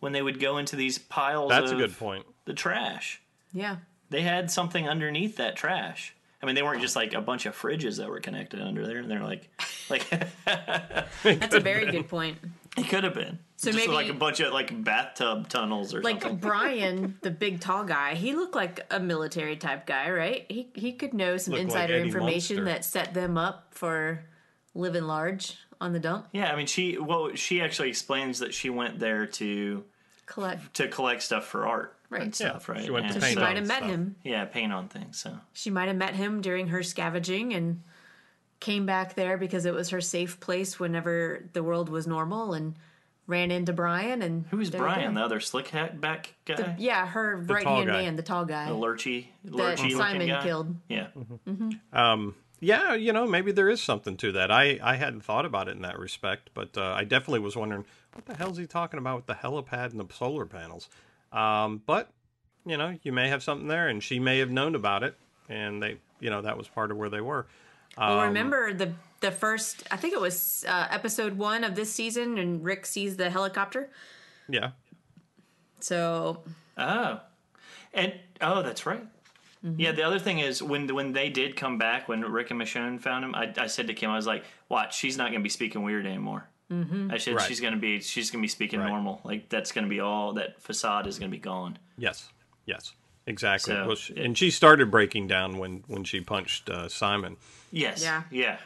when they would go into these piles of a good point. The trash? Yeah. They had something underneath that trash. I mean, they weren't just like a bunch of fridges that were connected under there, and they're like. That's a very good point. It could have been. So just maybe like a bunch of like bathtub tunnels or something. Like Brian, the big tall guy, he looked like a military type guy, right? He could know some insider information that set them up for living large on the dump. Yeah, I mean, she actually explains that she went there to collect stuff for art. Right. And stuff, right? She went to paint. She might have met him. Yeah, paint on things. So she might have met him during her scavenging and came back there because it was her safe place whenever the world was normal, and ran into Brian. And who was Brian? The other slick hat back guy. Her right hand man, the tall guy, the lurchy that Simon guy. Killed. Yeah. Mm-hmm. Mm-hmm. Yeah, maybe there is something to that. I hadn't thought about it in that respect, but I definitely was wondering what the hell is he talking about with the helipad and the solar panels. But, you may have something there, and she may have known about it, and they, that was part of where they were. Well, remember the first, I think it was episode 1 of this season, and Rick sees the helicopter? Yeah. So. Oh. And that's right. Mm-hmm. Yeah, the other thing is, when they did come back, when Rick and Michonne found him, I said to Kim, I was like, watch, she's not going to be speaking weird anymore. Mm-hmm. I said, right. She's gonna be speaking normal. Like, that's gonna be all. That facade is gonna be gone. Yes, exactly. So, and she started breaking down when she punched Simon. Yes, yeah.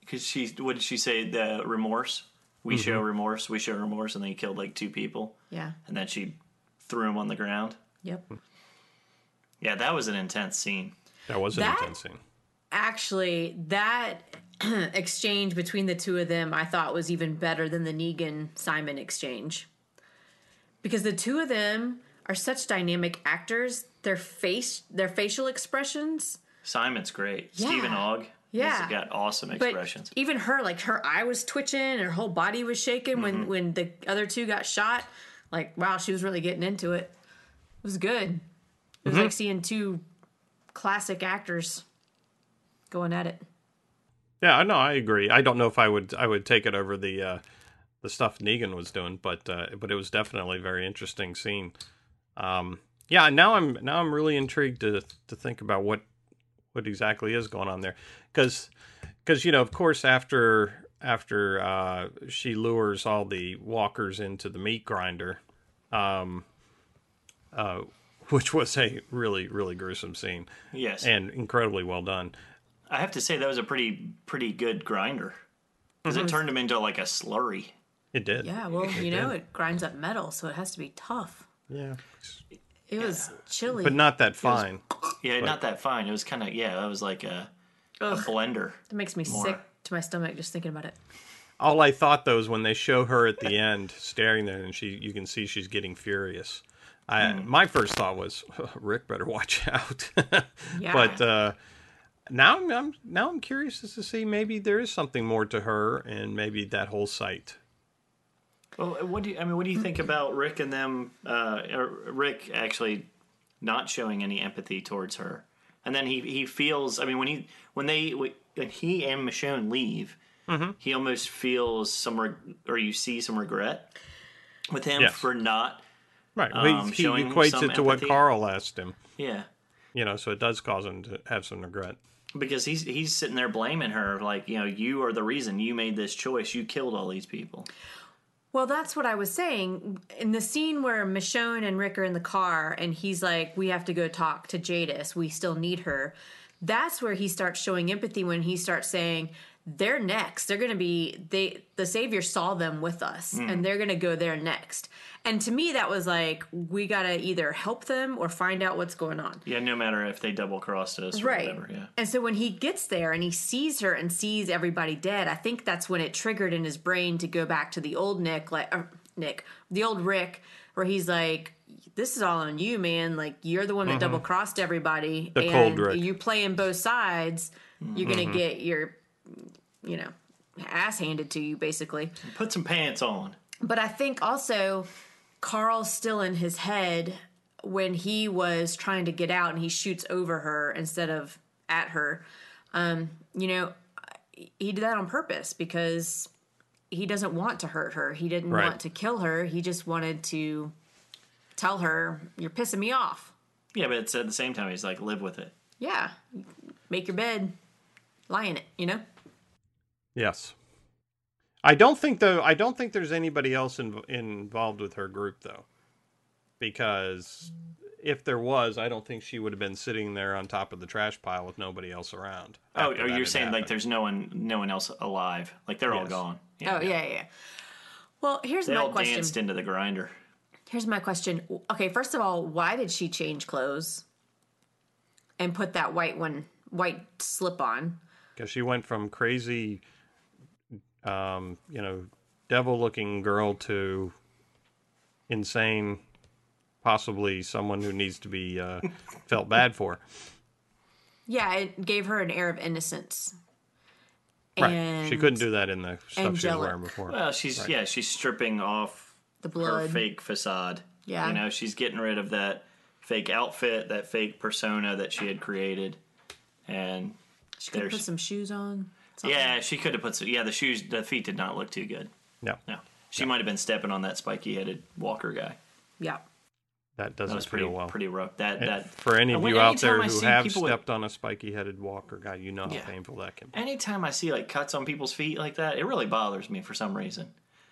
Because what did she say? The remorse. We show remorse. We show remorse, and then he killed like 2 people. Yeah, and then she threw him on the ground. Yep. Yeah, that was an intense scene. Actually, that exchange between the two of them I thought was even better than the Negan-Simon exchange, because the two of them are such dynamic actors. Their facial expressions. Simon's great. Yeah. Stephen Ogg. Yeah. He's got awesome expressions. But even her, like, her eye was twitching and her whole body was shaking when the other two got shot. Like, wow, she was really getting into it. It was good. It was like seeing 2 classic actors going at it. Yeah, no, I agree. I don't know if I would take it over the stuff Negan was doing, but it was definitely a very interesting scene. Now I'm really intrigued to think about what exactly is going on there, because of course after she lures all the walkers into the meat grinder, which was a really, really gruesome scene. Yes, and incredibly well done. I have to say that was a pretty good grinder, because it turned him into like a slurry. It did. Yeah, well, it grinds up metal, so it has to be tough. Yeah. It was chilly. But not that fine. Not that fine. It was kind of, it was like a blender. It makes me sick to my stomach just thinking about it. All I thought, though, is when they show her at the end staring there, and you can see she's getting furious. My first thought was, Rick better watch out. Yeah. But... Now I'm curious as to see maybe there is something more to her and maybe that whole site. Well, what do you think about Rick and them? Rick actually not showing any empathy towards her, and then he feels. I mean, when he and Michonne leave, he almost feels you see some regret with him for not he equates it to empathy. What Carl asked him. Yeah. So it does cause him to have some regret. Because he's sitting there blaming her, like, you are the reason. You made this choice. You killed all these people. Well, that's what I was saying. In the scene where Michonne and Rick are in the car, and he's like, we have to go talk to Jadis. We still need her. That's where he starts showing empathy, when he starts saying, they're next. They're going to be, the Savior saw them with us, and they're going to go there next. And to me, that was like, we got to either help them or find out what's going on. Yeah, no matter if they double-crossed us or whatever. Yeah. And so when he gets there and he sees her and sees everybody dead, I think that's when it triggered in his brain to go back to the old the old Rick, where he's like, this is all on you, man. Like, you're the one that double-crossed everybody. The cold Rick. You playing both sides, you're going to get your... you know, ass handed to you, basically. Put some pants on. But I think also Carl's still in his head when he was trying to get out and he shoots over her instead of at her. You know, he did that on purpose because he doesn't want to hurt her. He didn't want to kill her. He just wanted to tell her, you're pissing me off. Yeah, but it's at the same time, he's like, live with it. Yeah. Make your bed. Lie in it, you know? Yes. I don't think there's anybody else involved with her group, though. Because if there was, I don't think she would have been sitting there on top of the trash pile with nobody else around. Oh, you're saying happened. Like there's no one else alive. Like they're all gone. Yeah. Oh, yeah. Well, here's my question. They all danced into the grinder. Here's my question. Okay, first of all, why did she change clothes and put that white slip on? Because she went from crazy... devil-looking girl to insane, possibly someone who needs to be felt bad for. Yeah, it gave her an air of innocence. Right. And she couldn't do that in the stuff angelic. She was wearing before. Well, she's stripping off the blood. Her fake facade. Yeah. You know, she's getting rid of that fake outfit, that fake persona that she had created. And she could put some shoes on. Something. Yeah, she could have put some... Yeah, the feet did not look too good. No. She might have been stepping on that spiky-headed walker guy. Yeah. That doesn't feel well. Pretty rough. For any of you out there who have stepped on a spiky-headed walker guy, you know how painful that can be. Anytime I see, like, cuts on people's feet like that, it really bothers me for some reason.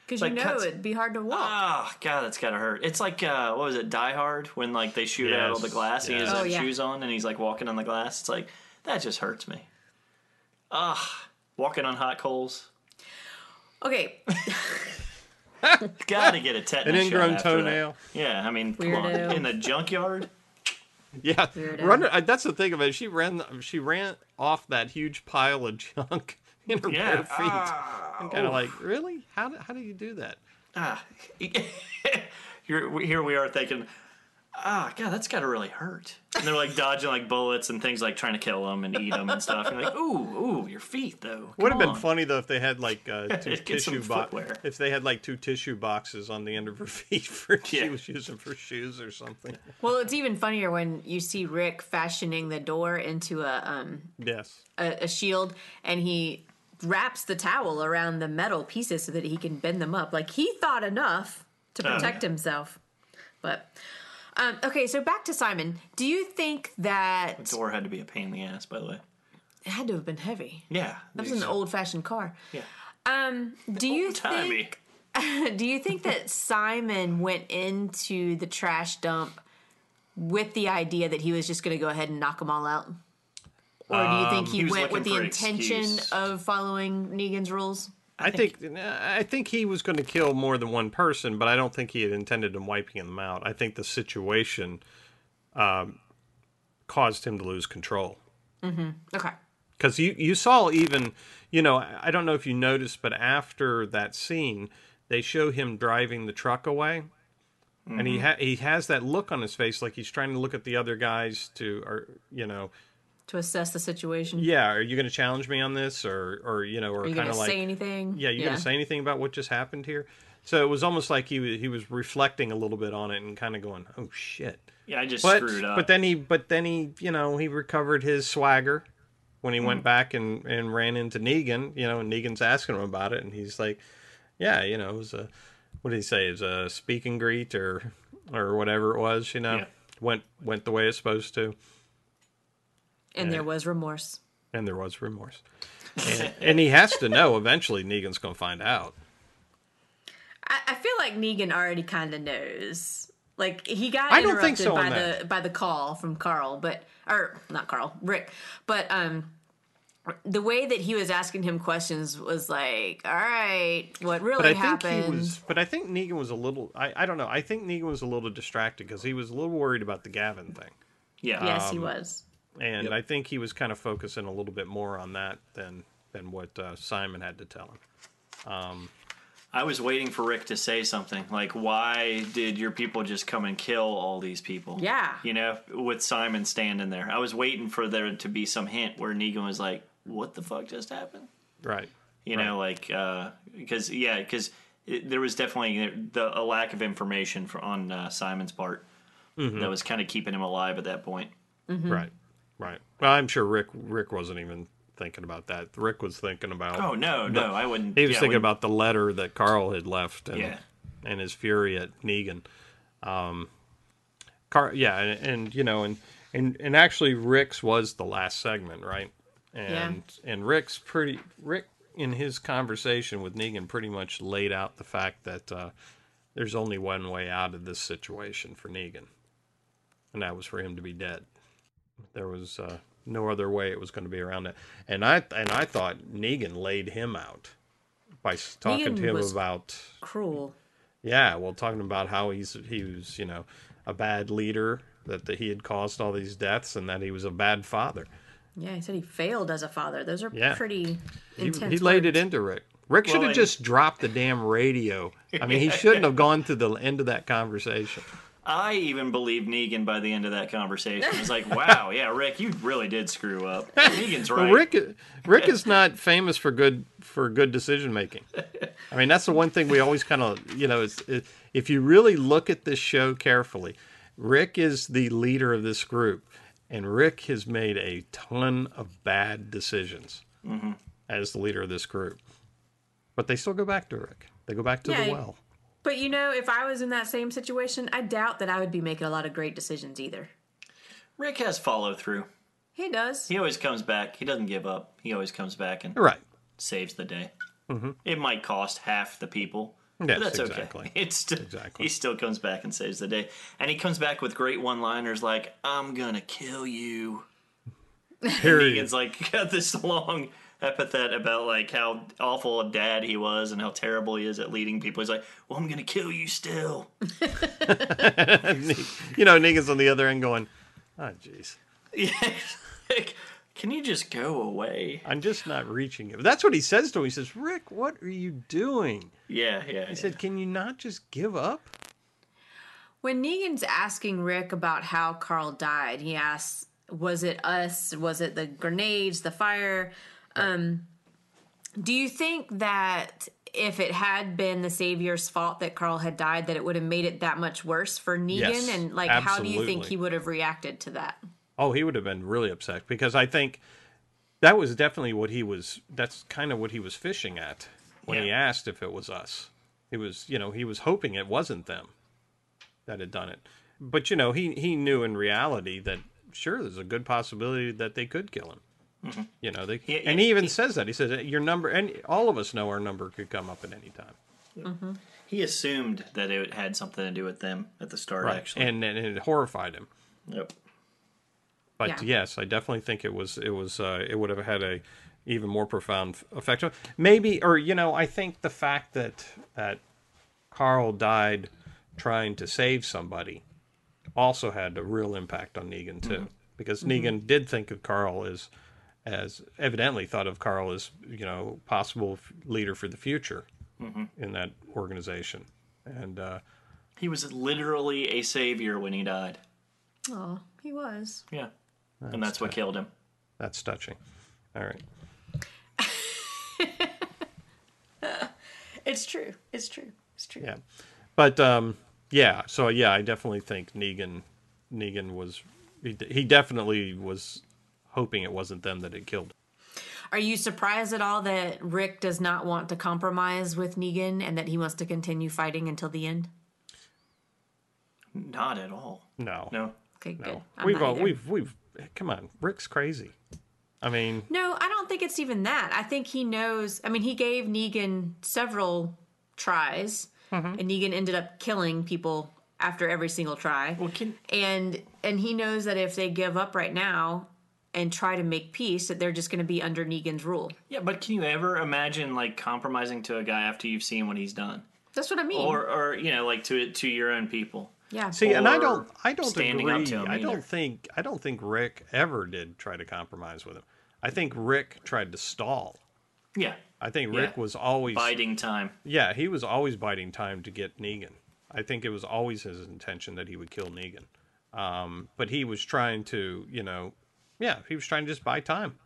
Because it'd be hard to walk. Oh, God, that's got to hurt. It's like, what was it, Die Hard? When, like, they shoot out all the glass and he doesn't have shoes on and he's, like, walking on the glass. It's like, that just hurts me. Ugh. Walking on hot coals. Okay. Gotta get a tetanus shot. An ingrown toenail. That. Yeah, I mean, come on. In the junkyard. Yeah, that's the thing about it. She ran off that huge pile of junk in her bare feet. I'm kind of like, really? How do you do that? Here we are thinking, God, that's gotta really hurt. And they're like dodging like bullets and things, like trying to kill them and eat them and stuff. And you're like, ooh, your feet though. Come would have been funny though if they had like two tissue boxes on the end of her feet for she was using for shoes or something. Well, it's even funnier when you see Rick fashioning the door into a shield, and he wraps the towel around the metal pieces so that he can bend them up. Like he thought enough to protect himself, but. Okay, so back to Simon. Do you think that... The door had to be a pain in the ass, by the way. It had to have been heavy. Yeah. That was an old-fashioned car. Yeah. Do you think that Simon went into the trash dump with the idea that he was just going to go ahead and knock them all out? Or do you think he went with the intention of following Negan's rules? I think he was going to kill more than one person, but I don't think he had intended on wiping them out. I think the situation caused him to lose control. Mm-hmm. Okay. Because you saw even, you know, I don't know if you noticed, but after that scene, they show him driving the truck away, and he has that look on his face like he's trying to look at the other guys to assess the situation. Yeah, are you going to challenge me on this, or kind of like say anything? Yeah, you're going to say anything about what just happened here. So it was almost like he was reflecting a little bit on it and kind of going, "Oh shit." Yeah, I just screwed up. But then he, you know, he recovered his swagger when he went back and ran into Negan, you know, and Negan's asking him about it, and he's like, "Yeah, you know, it was a what did he say? It was a speak and greet or whatever it was, you know. Yeah. Went the way it's supposed to." And there was remorse. And he has to know. Eventually, Negan's going to find out. I feel like Negan already kind of knows. Like, he got interrupted by the call from Carl, Rick. But the way that he was asking him questions was like, all right, what really happened? I think Negan was a little, I don't know. I think Negan was a little distracted because he was a little worried about the Gavin thing. Yeah. Yes, he was. And I think he was kind of focusing a little bit more on that than what Simon had to tell him. I was waiting for Rick to say something like, why did your people just come and kill all these people? Yeah. You know, with Simon standing there. I was waiting for there to be some hint where Negan was like, what the fuck just happened? Right. You know, like, because there was definitely a lack of information on Simon's part that was kind of keeping him alive at that point. Mm-hmm. Right. Well, I'm sure Rick wasn't even thinking about that. Rick was thinking about... Oh, no, I wouldn't... He was thinking about the letter that Carl had left and his fury at Negan. And actually Rick's was the last segment, right? And Rick's Rick in his conversation with Negan pretty much laid out the fact that there's only one way out of this situation for Negan. And that was for him to be dead. There was... no other way it was going to be around it, and I thought Negan laid him out by talking to him about cruel. Yeah, well, talking about how he was a bad leader, that he had caused all these deaths, and that he was a bad father. Yeah, he said he failed as a father. Those are pretty intense. He laid it into Rick. Rick should have just dropped the damn radio. I mean, he shouldn't have gone to the end of that conversation. I even believed Negan by the end of that conversation. It's like, wow, yeah, Rick, you really did screw up. Negan's right. Well, Rick is not famous for good decision making. I mean, that's the one thing we always kind of, if you really look at this show carefully, Rick is the leader of this group, and Rick has made a ton of bad decisions as the leader of this group. But they still go back to Rick. They go back to the well. But, if I was in that same situation, I doubt that I would be making a lot of great decisions either. Rick has follow-through. He does. He always comes back. He doesn't give up. He always comes back and saves the day. Mm-hmm. It might cost half the people, but that's okay. He still comes back and saves the day. And he comes back with great one-liners like, I'm going to kill you. Period. Negan's like, got this long epithet about like how awful a dad he was and how terrible he is at leading people. He's like, well, I'm gonna kill you still. Negan's on the other end going, oh jeez. Yeah, like, can you just go away? I'm just not reaching it. That's what he says to him. He says, Rick, what are you doing? He said, can you not just give up? When Negan's asking Rick about how Carl died, he asks, was it us? Was it the grenades, the fire? Do you think that if it had been the Savior's fault that Carl had died, that it would have made it that much worse for Negan? Yes, and like, absolutely. How do you think he would have reacted to that? Oh, he would have been really upset, because I think that was definitely that's kind of what he was fishing at when he asked if it was us. He was, he was hoping it wasn't them that had done it. But, he knew in reality that sure, there's a good possibility that they could kill him. Mm-hmm. And he even says that. He says, your number, and all of us know our number could come up at any time. Mm-hmm. He assumed that it had something to do with them at the start, actually. And it horrified him. Yep. But yes, I definitely think it was it would have had a even more profound effect. Maybe, or, I think the fact that Carl died trying to save somebody also had a real impact on Negan, too. Mm-hmm. Because Negan did think of Carl as possible leader for the future in that organization. And he was literally a savior when he died. Oh, he was. Yeah. That's what killed him. That's touching. All right. It's true. Yeah. But, I definitely think Negan was, he definitely was hoping it wasn't them that had killed. Are you surprised at all that Rick does not want to compromise with Negan and that he wants to continue fighting until the end? Not at all. No. Okay, no. Good. Come on, Rick's crazy. I mean... No, I don't think it's even that. I think he knows... I mean, he gave Negan several tries, and Negan ended up killing people after every single try. Well, and he knows that if they give up right now and try to make peace, that they're just going to be under Negan's rule. Yeah, but can you ever imagine, like, compromising to a guy after you've seen what he's done? That's what I mean. Or you know, like to your own people. Yeah. See, or and I don't agree. Up to him I don't think Rick ever did try to compromise with him. I think Rick tried to stall. Yeah. I think Rick was always biding time. Yeah, he was always biding time to get Negan. I think it was always his intention that he would kill Negan. But he was trying to, you know, he was trying to just buy time.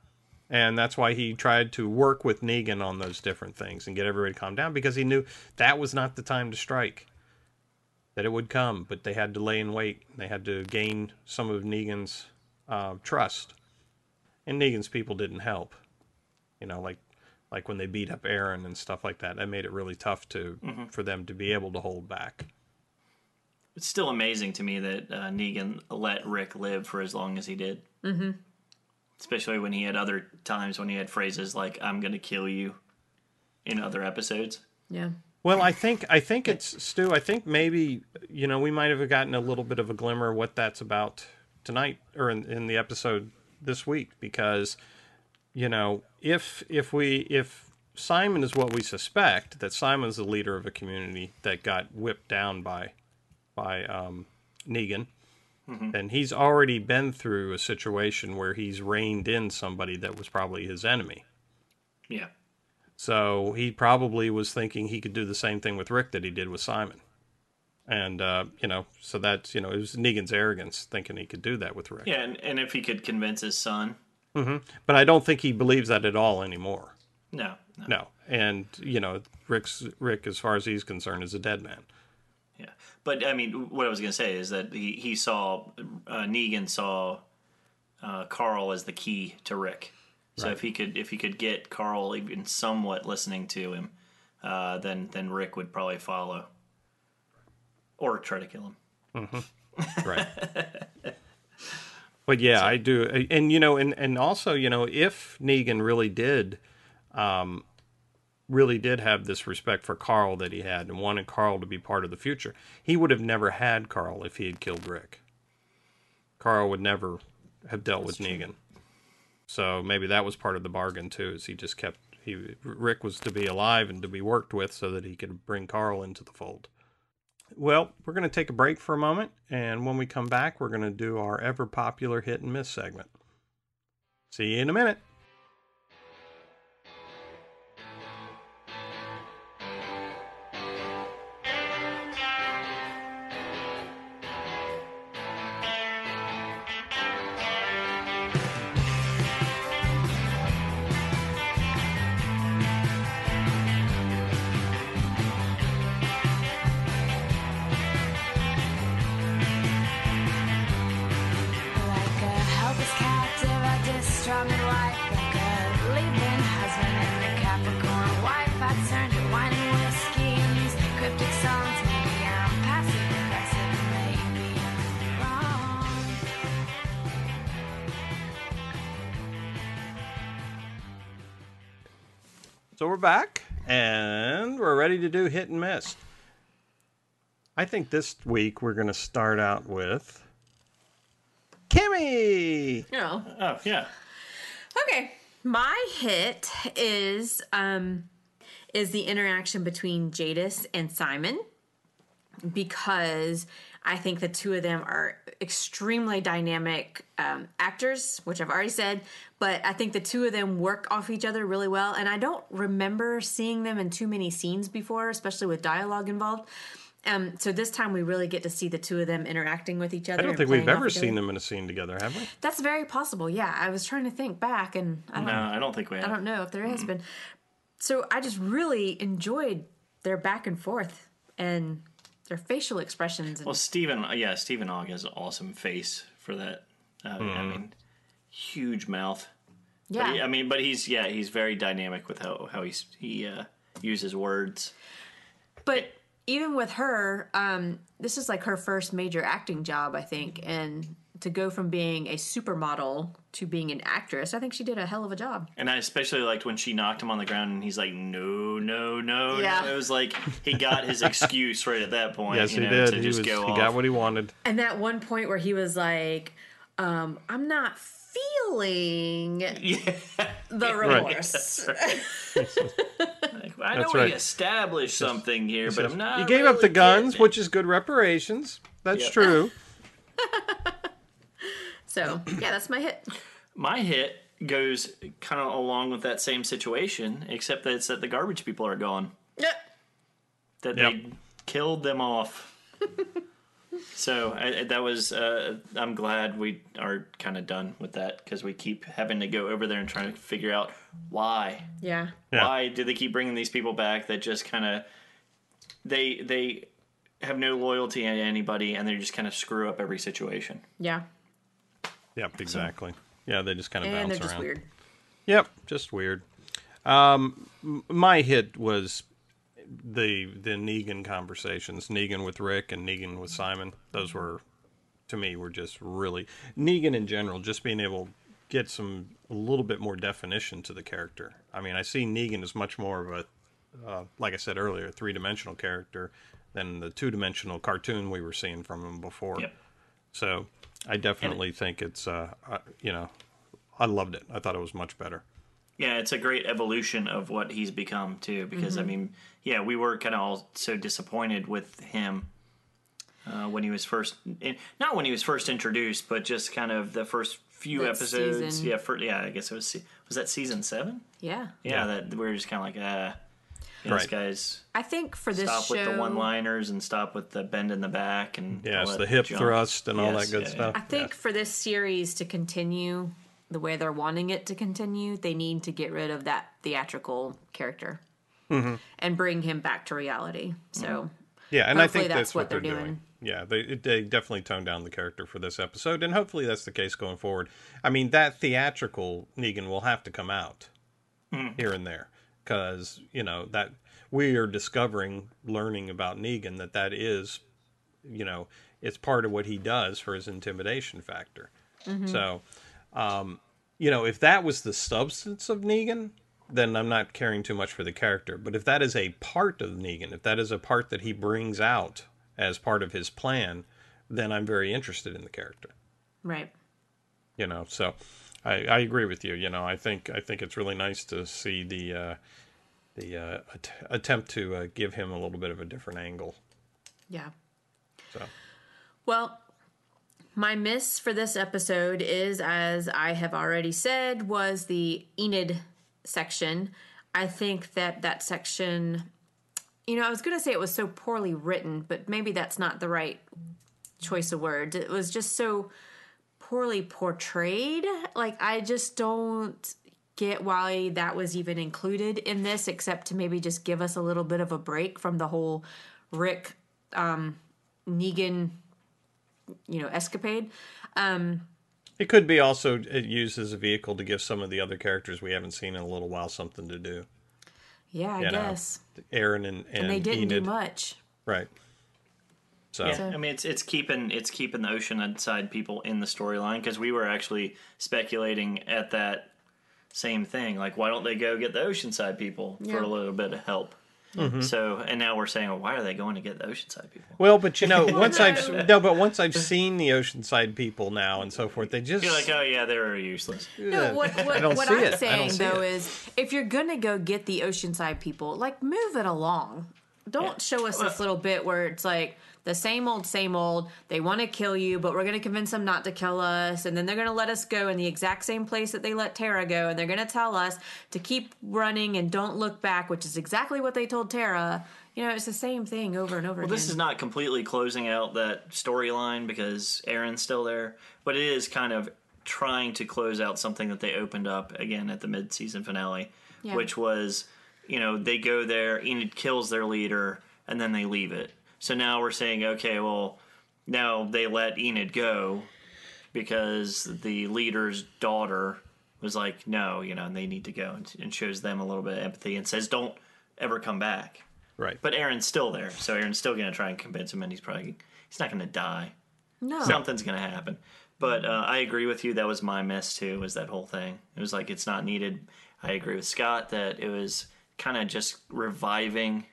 And that's why he tried to work with Negan on those different things and get everybody to calm down, because he knew that was not the time to strike, that it would come. But they had to lay in wait. They had to gain some of Negan's trust. And Negan's people didn't help. You know, like when they beat up Aaron and stuff like that, that made it really tough for them to be able to hold back. It's still amazing to me that Negan let Rick live for as long as he did. Mm-hmm. Especially when he had other times when he had phrases like "I'm going to kill you" in other episodes. Yeah. Well, I think it's Stu. I think maybe, you know, we might have gotten a little bit of a glimmer of what that's about tonight or in the episode this week, because, you know, if Simon is what we suspect, that Simon's the leader of a community that got whipped down by Negan, mm-hmm. and he's already been through a situation where he's reined in somebody that was probably his enemy. Yeah. So he probably was thinking he could do the same thing with Rick that he did with Simon. And, you know, so that's, you know, it was Negan's arrogance thinking he could do that with Rick. Yeah, and if he could convince his son. Mm-hmm. But I don't think he believes that at all anymore. No. And, you know, Rick, as far as he's concerned, is a dead man. Yeah. But, I mean, what I was going to say is that Negan saw Carl as the key to Rick. So right. if he could get Carl even somewhat listening to him, then Rick would probably follow or try to kill him. Mm-hmm. Right. But yeah, I do. And, you know, and also, you know, if Negan really did have this respect for Carl that he had and wanted Carl to be part of the future, he would have never had Carl if he had killed Rick. Carl would never have dealt with Negan. So maybe that was part of the bargain, too, is Rick was to be alive and to be worked with so that he could bring Carl into the fold. Well, we're going to take a break for a moment, and when we come back, we're going to do our ever-popular hit and miss segment. See you in a minute. So we're back, and we're ready to do hit and miss. I think this week we're going to start out with Kimmy. Oh, yeah. Okay, my hit is the interaction between Jadis and Simon, because I think the two of them are extremely dynamic actors, which I've already said, but I think the two of them work off each other really well, and I don't remember seeing them in too many scenes before, especially with dialogue involved. So this time we really get to see the two of them interacting with each other. I don't think we've ever seen them in a scene together, have we? That's very possible, yeah. I was trying to think back, and I don't think we have. I don't know if there has been. So I just really enjoyed their back and forth, and their facial expressions. Well, Stephen Ogg has an awesome face for that. I mean, huge mouth. Yeah. But he's very dynamic with how he uses words. But even with her, this is like her first major acting job, I think, and to go from being a supermodel to being an actress, I think she did a hell of a job. And I especially liked when she knocked him on the ground and he's like, no. Yeah. No. It was like he got his excuse right at that point. Yes, he did. He got what he wanted. And that one point where he was like, I'm not feeling the remorse. Right. Like, I know we established something here, but I'm not. You gave up the guns, which is good reparations. That's true. So, yeah, that's my hit. My hit goes kind of along with that same situation, except that it's that the garbage people are gone. Yep. That they killed them off. So that was, I'm glad we are kind of done with that, because we keep having to go over there and trying to figure out why. Yeah. Why do they keep bringing these people back that just kind of, they have no loyalty to anybody, and they just kind of screw up every situation. Yeah. Yep, exactly. Yeah, they just kind of bounce around. And they're just weird. Yep, just weird. My hit was the Negan conversations. Negan with Rick and Negan with Simon. Those were, to me, were just really... Negan in general, just being able to get a little bit more definition to the character. I mean, I see Negan as much more of a, like I said earlier, a three-dimensional character than the two-dimensional cartoon we were seeing from him before. Yep. So... I definitely think it's, I loved it. I thought it was much better. Yeah, it's a great evolution of what he's become, too, because, I mean, yeah, we were kind of all so disappointed with him when he was first, not when he was first introduced, but just kind of the first few episodes. Season. Yeah, I guess it was that season 7? Yeah. Yeah, that we were just kind of like, Right. These guys, I think for this show, stop with the one-liners and stop with the bend in the back and the hip thrust and all that good stuff. I think for this series to continue the way they're wanting it to continue, they need to get rid of that theatrical character and bring him back to reality. So and I think that's what they're doing. Yeah, they definitely toned down the character for this episode, and hopefully that's the case going forward. I mean, that theatrical Negan will have to come out here and there. Because, that we are learning about Negan, that is, it's part of what he does for his intimidation factor. So, if that was the substance of Negan, then I'm not caring too much for the character. But if that is a part of Negan, if that is a part that he brings out as part of his plan, then I'm very interested in the character. Right. So... I agree with you. I think it's really nice to see the attempt to give him a little bit of a different angle. Yeah. So. Well, my miss for this episode is, as I have already said, was the Enid section. I think that section, I was going to say it was so poorly written, but maybe that's not the right choice of words. It was just so... poorly portrayed. Like, I just don't get why that was even included in this, except to maybe just give us a little bit of a break from the whole Rick Negan escapade. It could be also used as a vehicle to give some of the other characters we haven't seen in a little while something to do. Yeah, I guess. Aaron and they didn't Enid. Do much. Right. So. Yeah, I mean, it's keeping the Oceanside people in the storyline, because we were actually speculating at that same thing. Like, why don't they go get the Oceanside people for a little bit of help? Mm-hmm. So, and now we're saying, well, why are they going to get the Oceanside people? Well, but once I've seen the Oceanside people now and so forth, they just... You're like, oh yeah, they're useless. No, what I'm saying though is, if you're going to go get the Oceanside people, like, move it along. Don't show us this little bit where it's like, the same old, they want to kill you, but we're going to convince them not to kill us, and then they're going to let us go in the exact same place that they let Tara go, and they're going to tell us to keep running and don't look back, which is exactly what they told Tara. It's the same thing over and over again. Well, this is not completely closing out that storyline, because Aaron's still there, but it is kind of trying to close out something that they opened up again at the mid-season finale, which was, they go there, Enid kills their leader, and then they leave it. So now we're saying, okay, well, now they let Enid go because the leader's daughter was like, no, and they need to go, and shows them a little bit of empathy and says, don't ever come back. Right. But Aaron's still there, so Aaron's still going to try and convince him, and he's not going to die. No. Something's going to happen. But I agree with you. That was my miss, too, was that whole thing. It was like, it's not needed. I agree with Scott that it was kind of just reviving.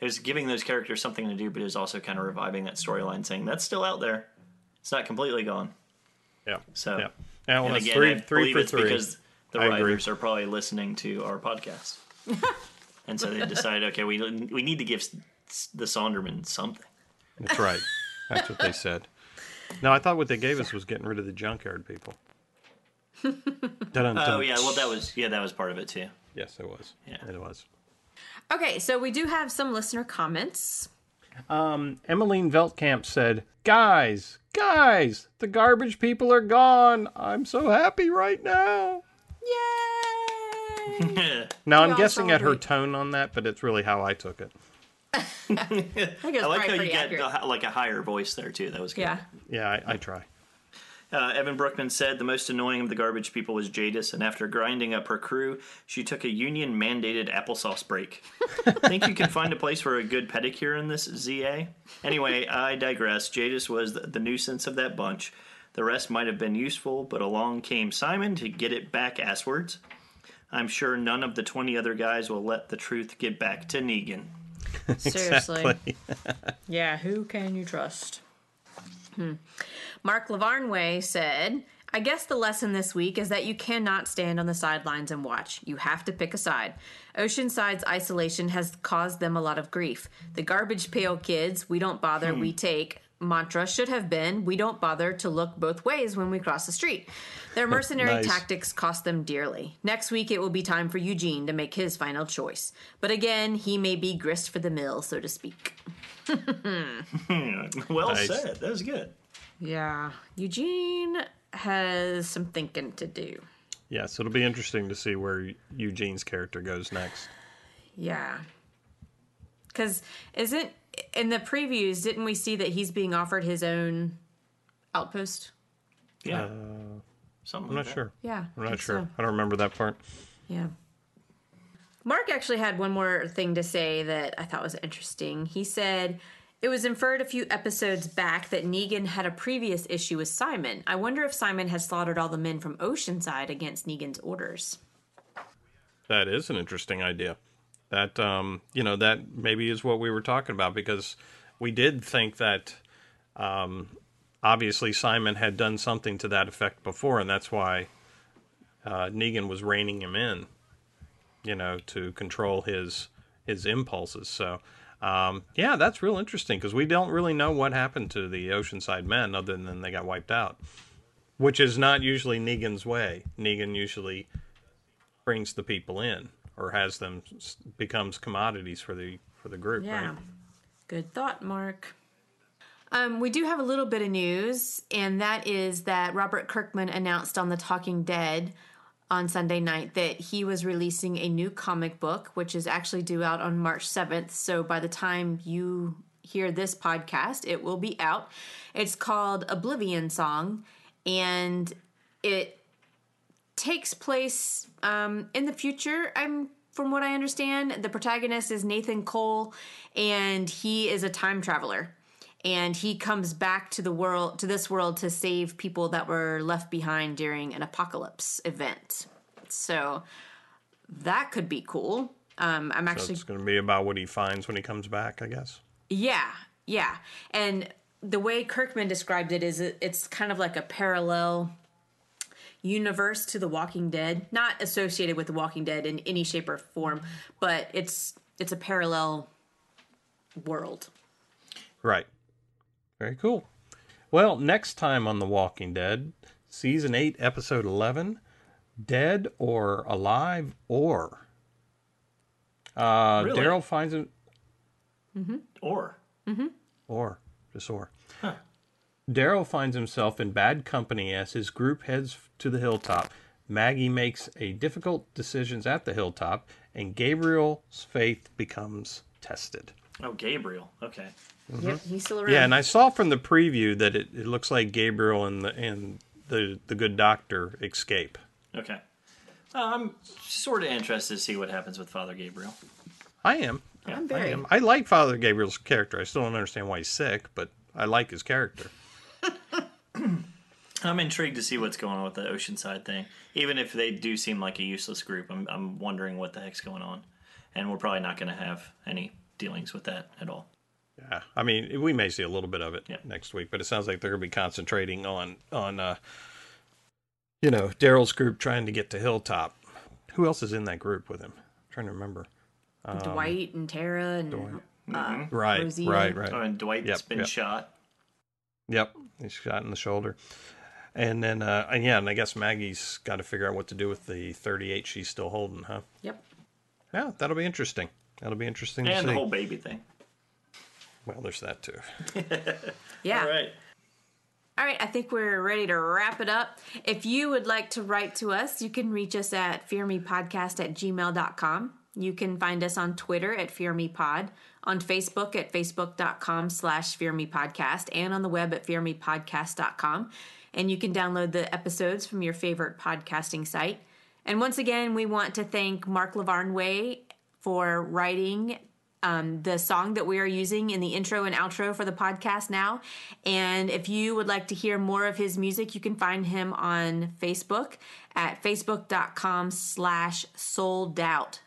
It was giving those characters something to do, but it was also kind of reviving that storyline, saying that's still out there. It's not completely gone. Yeah. So, yeah. And again, I believe it's three. Because the writers are probably listening to our podcast. And so they decided, okay, we need to give the Sonderman something. That's right. That's what they said. No, I thought what they gave us was getting rid of the junkyard people. Oh, yeah, well, that was part of it, too. Yes, it was. Yeah, it was. Okay, so we do have some listener comments. Emmeline Veltkamp said, Guys, the garbage people are gone. I'm so happy right now. Yay! Now, I'm guessing at her tone on that, but it's really how I took it. I like how you get like a higher voice there too. That was good. Yeah, I try. Evan Brookman said the most annoying of the garbage people was Jadis, and after grinding up her crew, she took a union mandated applesauce break. Think you can find a place for a good pedicure in this ZA? Anyway, I digress. Jadis was the nuisance of that bunch. The rest might have been useful, but along came Simon to get it back asswards. I'm sure none of the 20 other guys will let the truth get back to Negan. Seriously. Exactly. Yeah, who can you trust? Mark Lavarnway said, I guess the lesson this week is that you cannot stand on the sidelines and watch. You have to pick a side. Oceanside's isolation has caused them a lot of grief. The garbage pail kids, we don't bother, we take... mantra should have been, we don't bother to look both ways when we cross the street. Their mercenary nice. Tactics cost them dearly. Next week it will be time for Eugene to make his final choice. But again, he may be grist for the mill, so to speak. Well nice. Said. That was good. Yeah. Eugene has some thinking to do. Yeah, so it'll be interesting to see where Eugene's character goes next. Yeah. Because isn't... in the previews, didn't we see that he's being offered his own outpost? Yeah. Something I'm like not that. Sure. Yeah. I'm not sure. So. I don't remember that part. Yeah. Mark actually had one more thing to say that I thought was interesting. He said, it was inferred a few episodes back that Negan had a previous issue with Simon. I wonder if Simon has slaughtered all the men from Oceanside against Negan's orders. That is an interesting idea. That, that maybe is what we were talking about, because we did think that obviously Simon had done something to that effect before, and that's why Negan was reining him in, to control his impulses. So, that's real interesting, because we don't really know what happened to the Oceanside men other than they got wiped out, which is not usually Negan's way. Negan usually brings the people in. Or has them becomes commodities for the group. Yeah, right? Good thought, Mark. We do have a little bit of news, and that is that Robert Kirkman announced on the Talking Dead on Sunday night that he was releasing a new comic book, which is actually due out on March 7th. So by the time you hear this podcast, it will be out. It's called Oblivion Song, and it takes place in the future. From what I understand, the protagonist is Nathan Cole, and he is a time traveler, and he comes back to this world to save people that were left behind during an apocalypse event. So that could be cool. So it's going to be about what he finds when he comes back, I guess. Yeah, and the way Kirkman described it is it's kind of like a parallel universe to The Walking Dead, not associated with The Walking Dead in any shape or form, but it's a parallel world. Right. Very cool. Well, next time on The Walking Dead, Season 8, Episode 11, Dead or Alive or. Really? Daryl finds him. Mm-hmm. Or. Mm-hmm. Or. Just or. Huh. Daryl finds himself in bad company as his group heads to the hilltop. Maggie makes a difficult decisions at the hilltop, and Gabriel's faith becomes tested. Oh, Gabriel. Okay. Mm-hmm. Yep, he's still around. Yeah, and I saw from the preview that it looks like Gabriel and the good doctor escape. Okay. I'm sort of interested to see what happens with Father Gabriel. I am. Yeah. I am. I like Father Gabriel's character. I still don't understand why he's sick, but I like his character. I'm intrigued to see what's going on with the Oceanside thing. Even if they do seem like a useless group, I'm wondering what the heck's going on. And we're probably not going to have any dealings with that at all. Yeah, I mean, we may see a little bit of it next week, but it sounds like they're going to be concentrating on you know, Daryl's group trying to get to Hilltop. Who else is in that group with him? I'm trying to remember. Dwight and Tara and Rosie. Right. Oh, and Dwight has been shot. Yep, he's shot in the shoulder. And then, and I guess Maggie's got to figure out what to do with the 38 she's still holding, huh? Yep. Yeah, that'll be interesting. That'll be interesting to see. And the whole baby thing. Well, there's that too. Yeah. All right, I think we're ready to wrap it up. If you would like to write to us, you can reach us at fearmepodcast@gmail.com. You can find us on Twitter at fearmepod, on Facebook at facebook.com/fearmepodcast, and on the web at fearmepodcast.com. And you can download the episodes from your favorite podcasting site. And once again, we want to thank Mark Lavarnway for writing the song that we are using in the intro and outro for the podcast now. And if you would like to hear more of his music, you can find him on Facebook at facebook.com/souldout.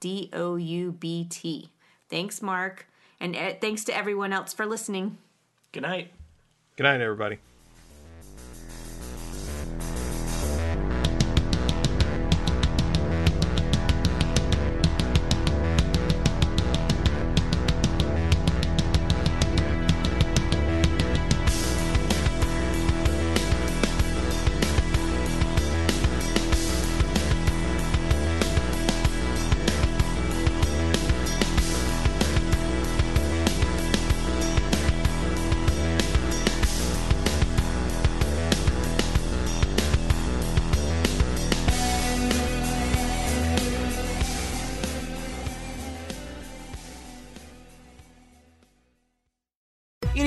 SOULDOUBT. Thanks, Mark. And thanks to everyone else for listening. Good night. Good night, everybody.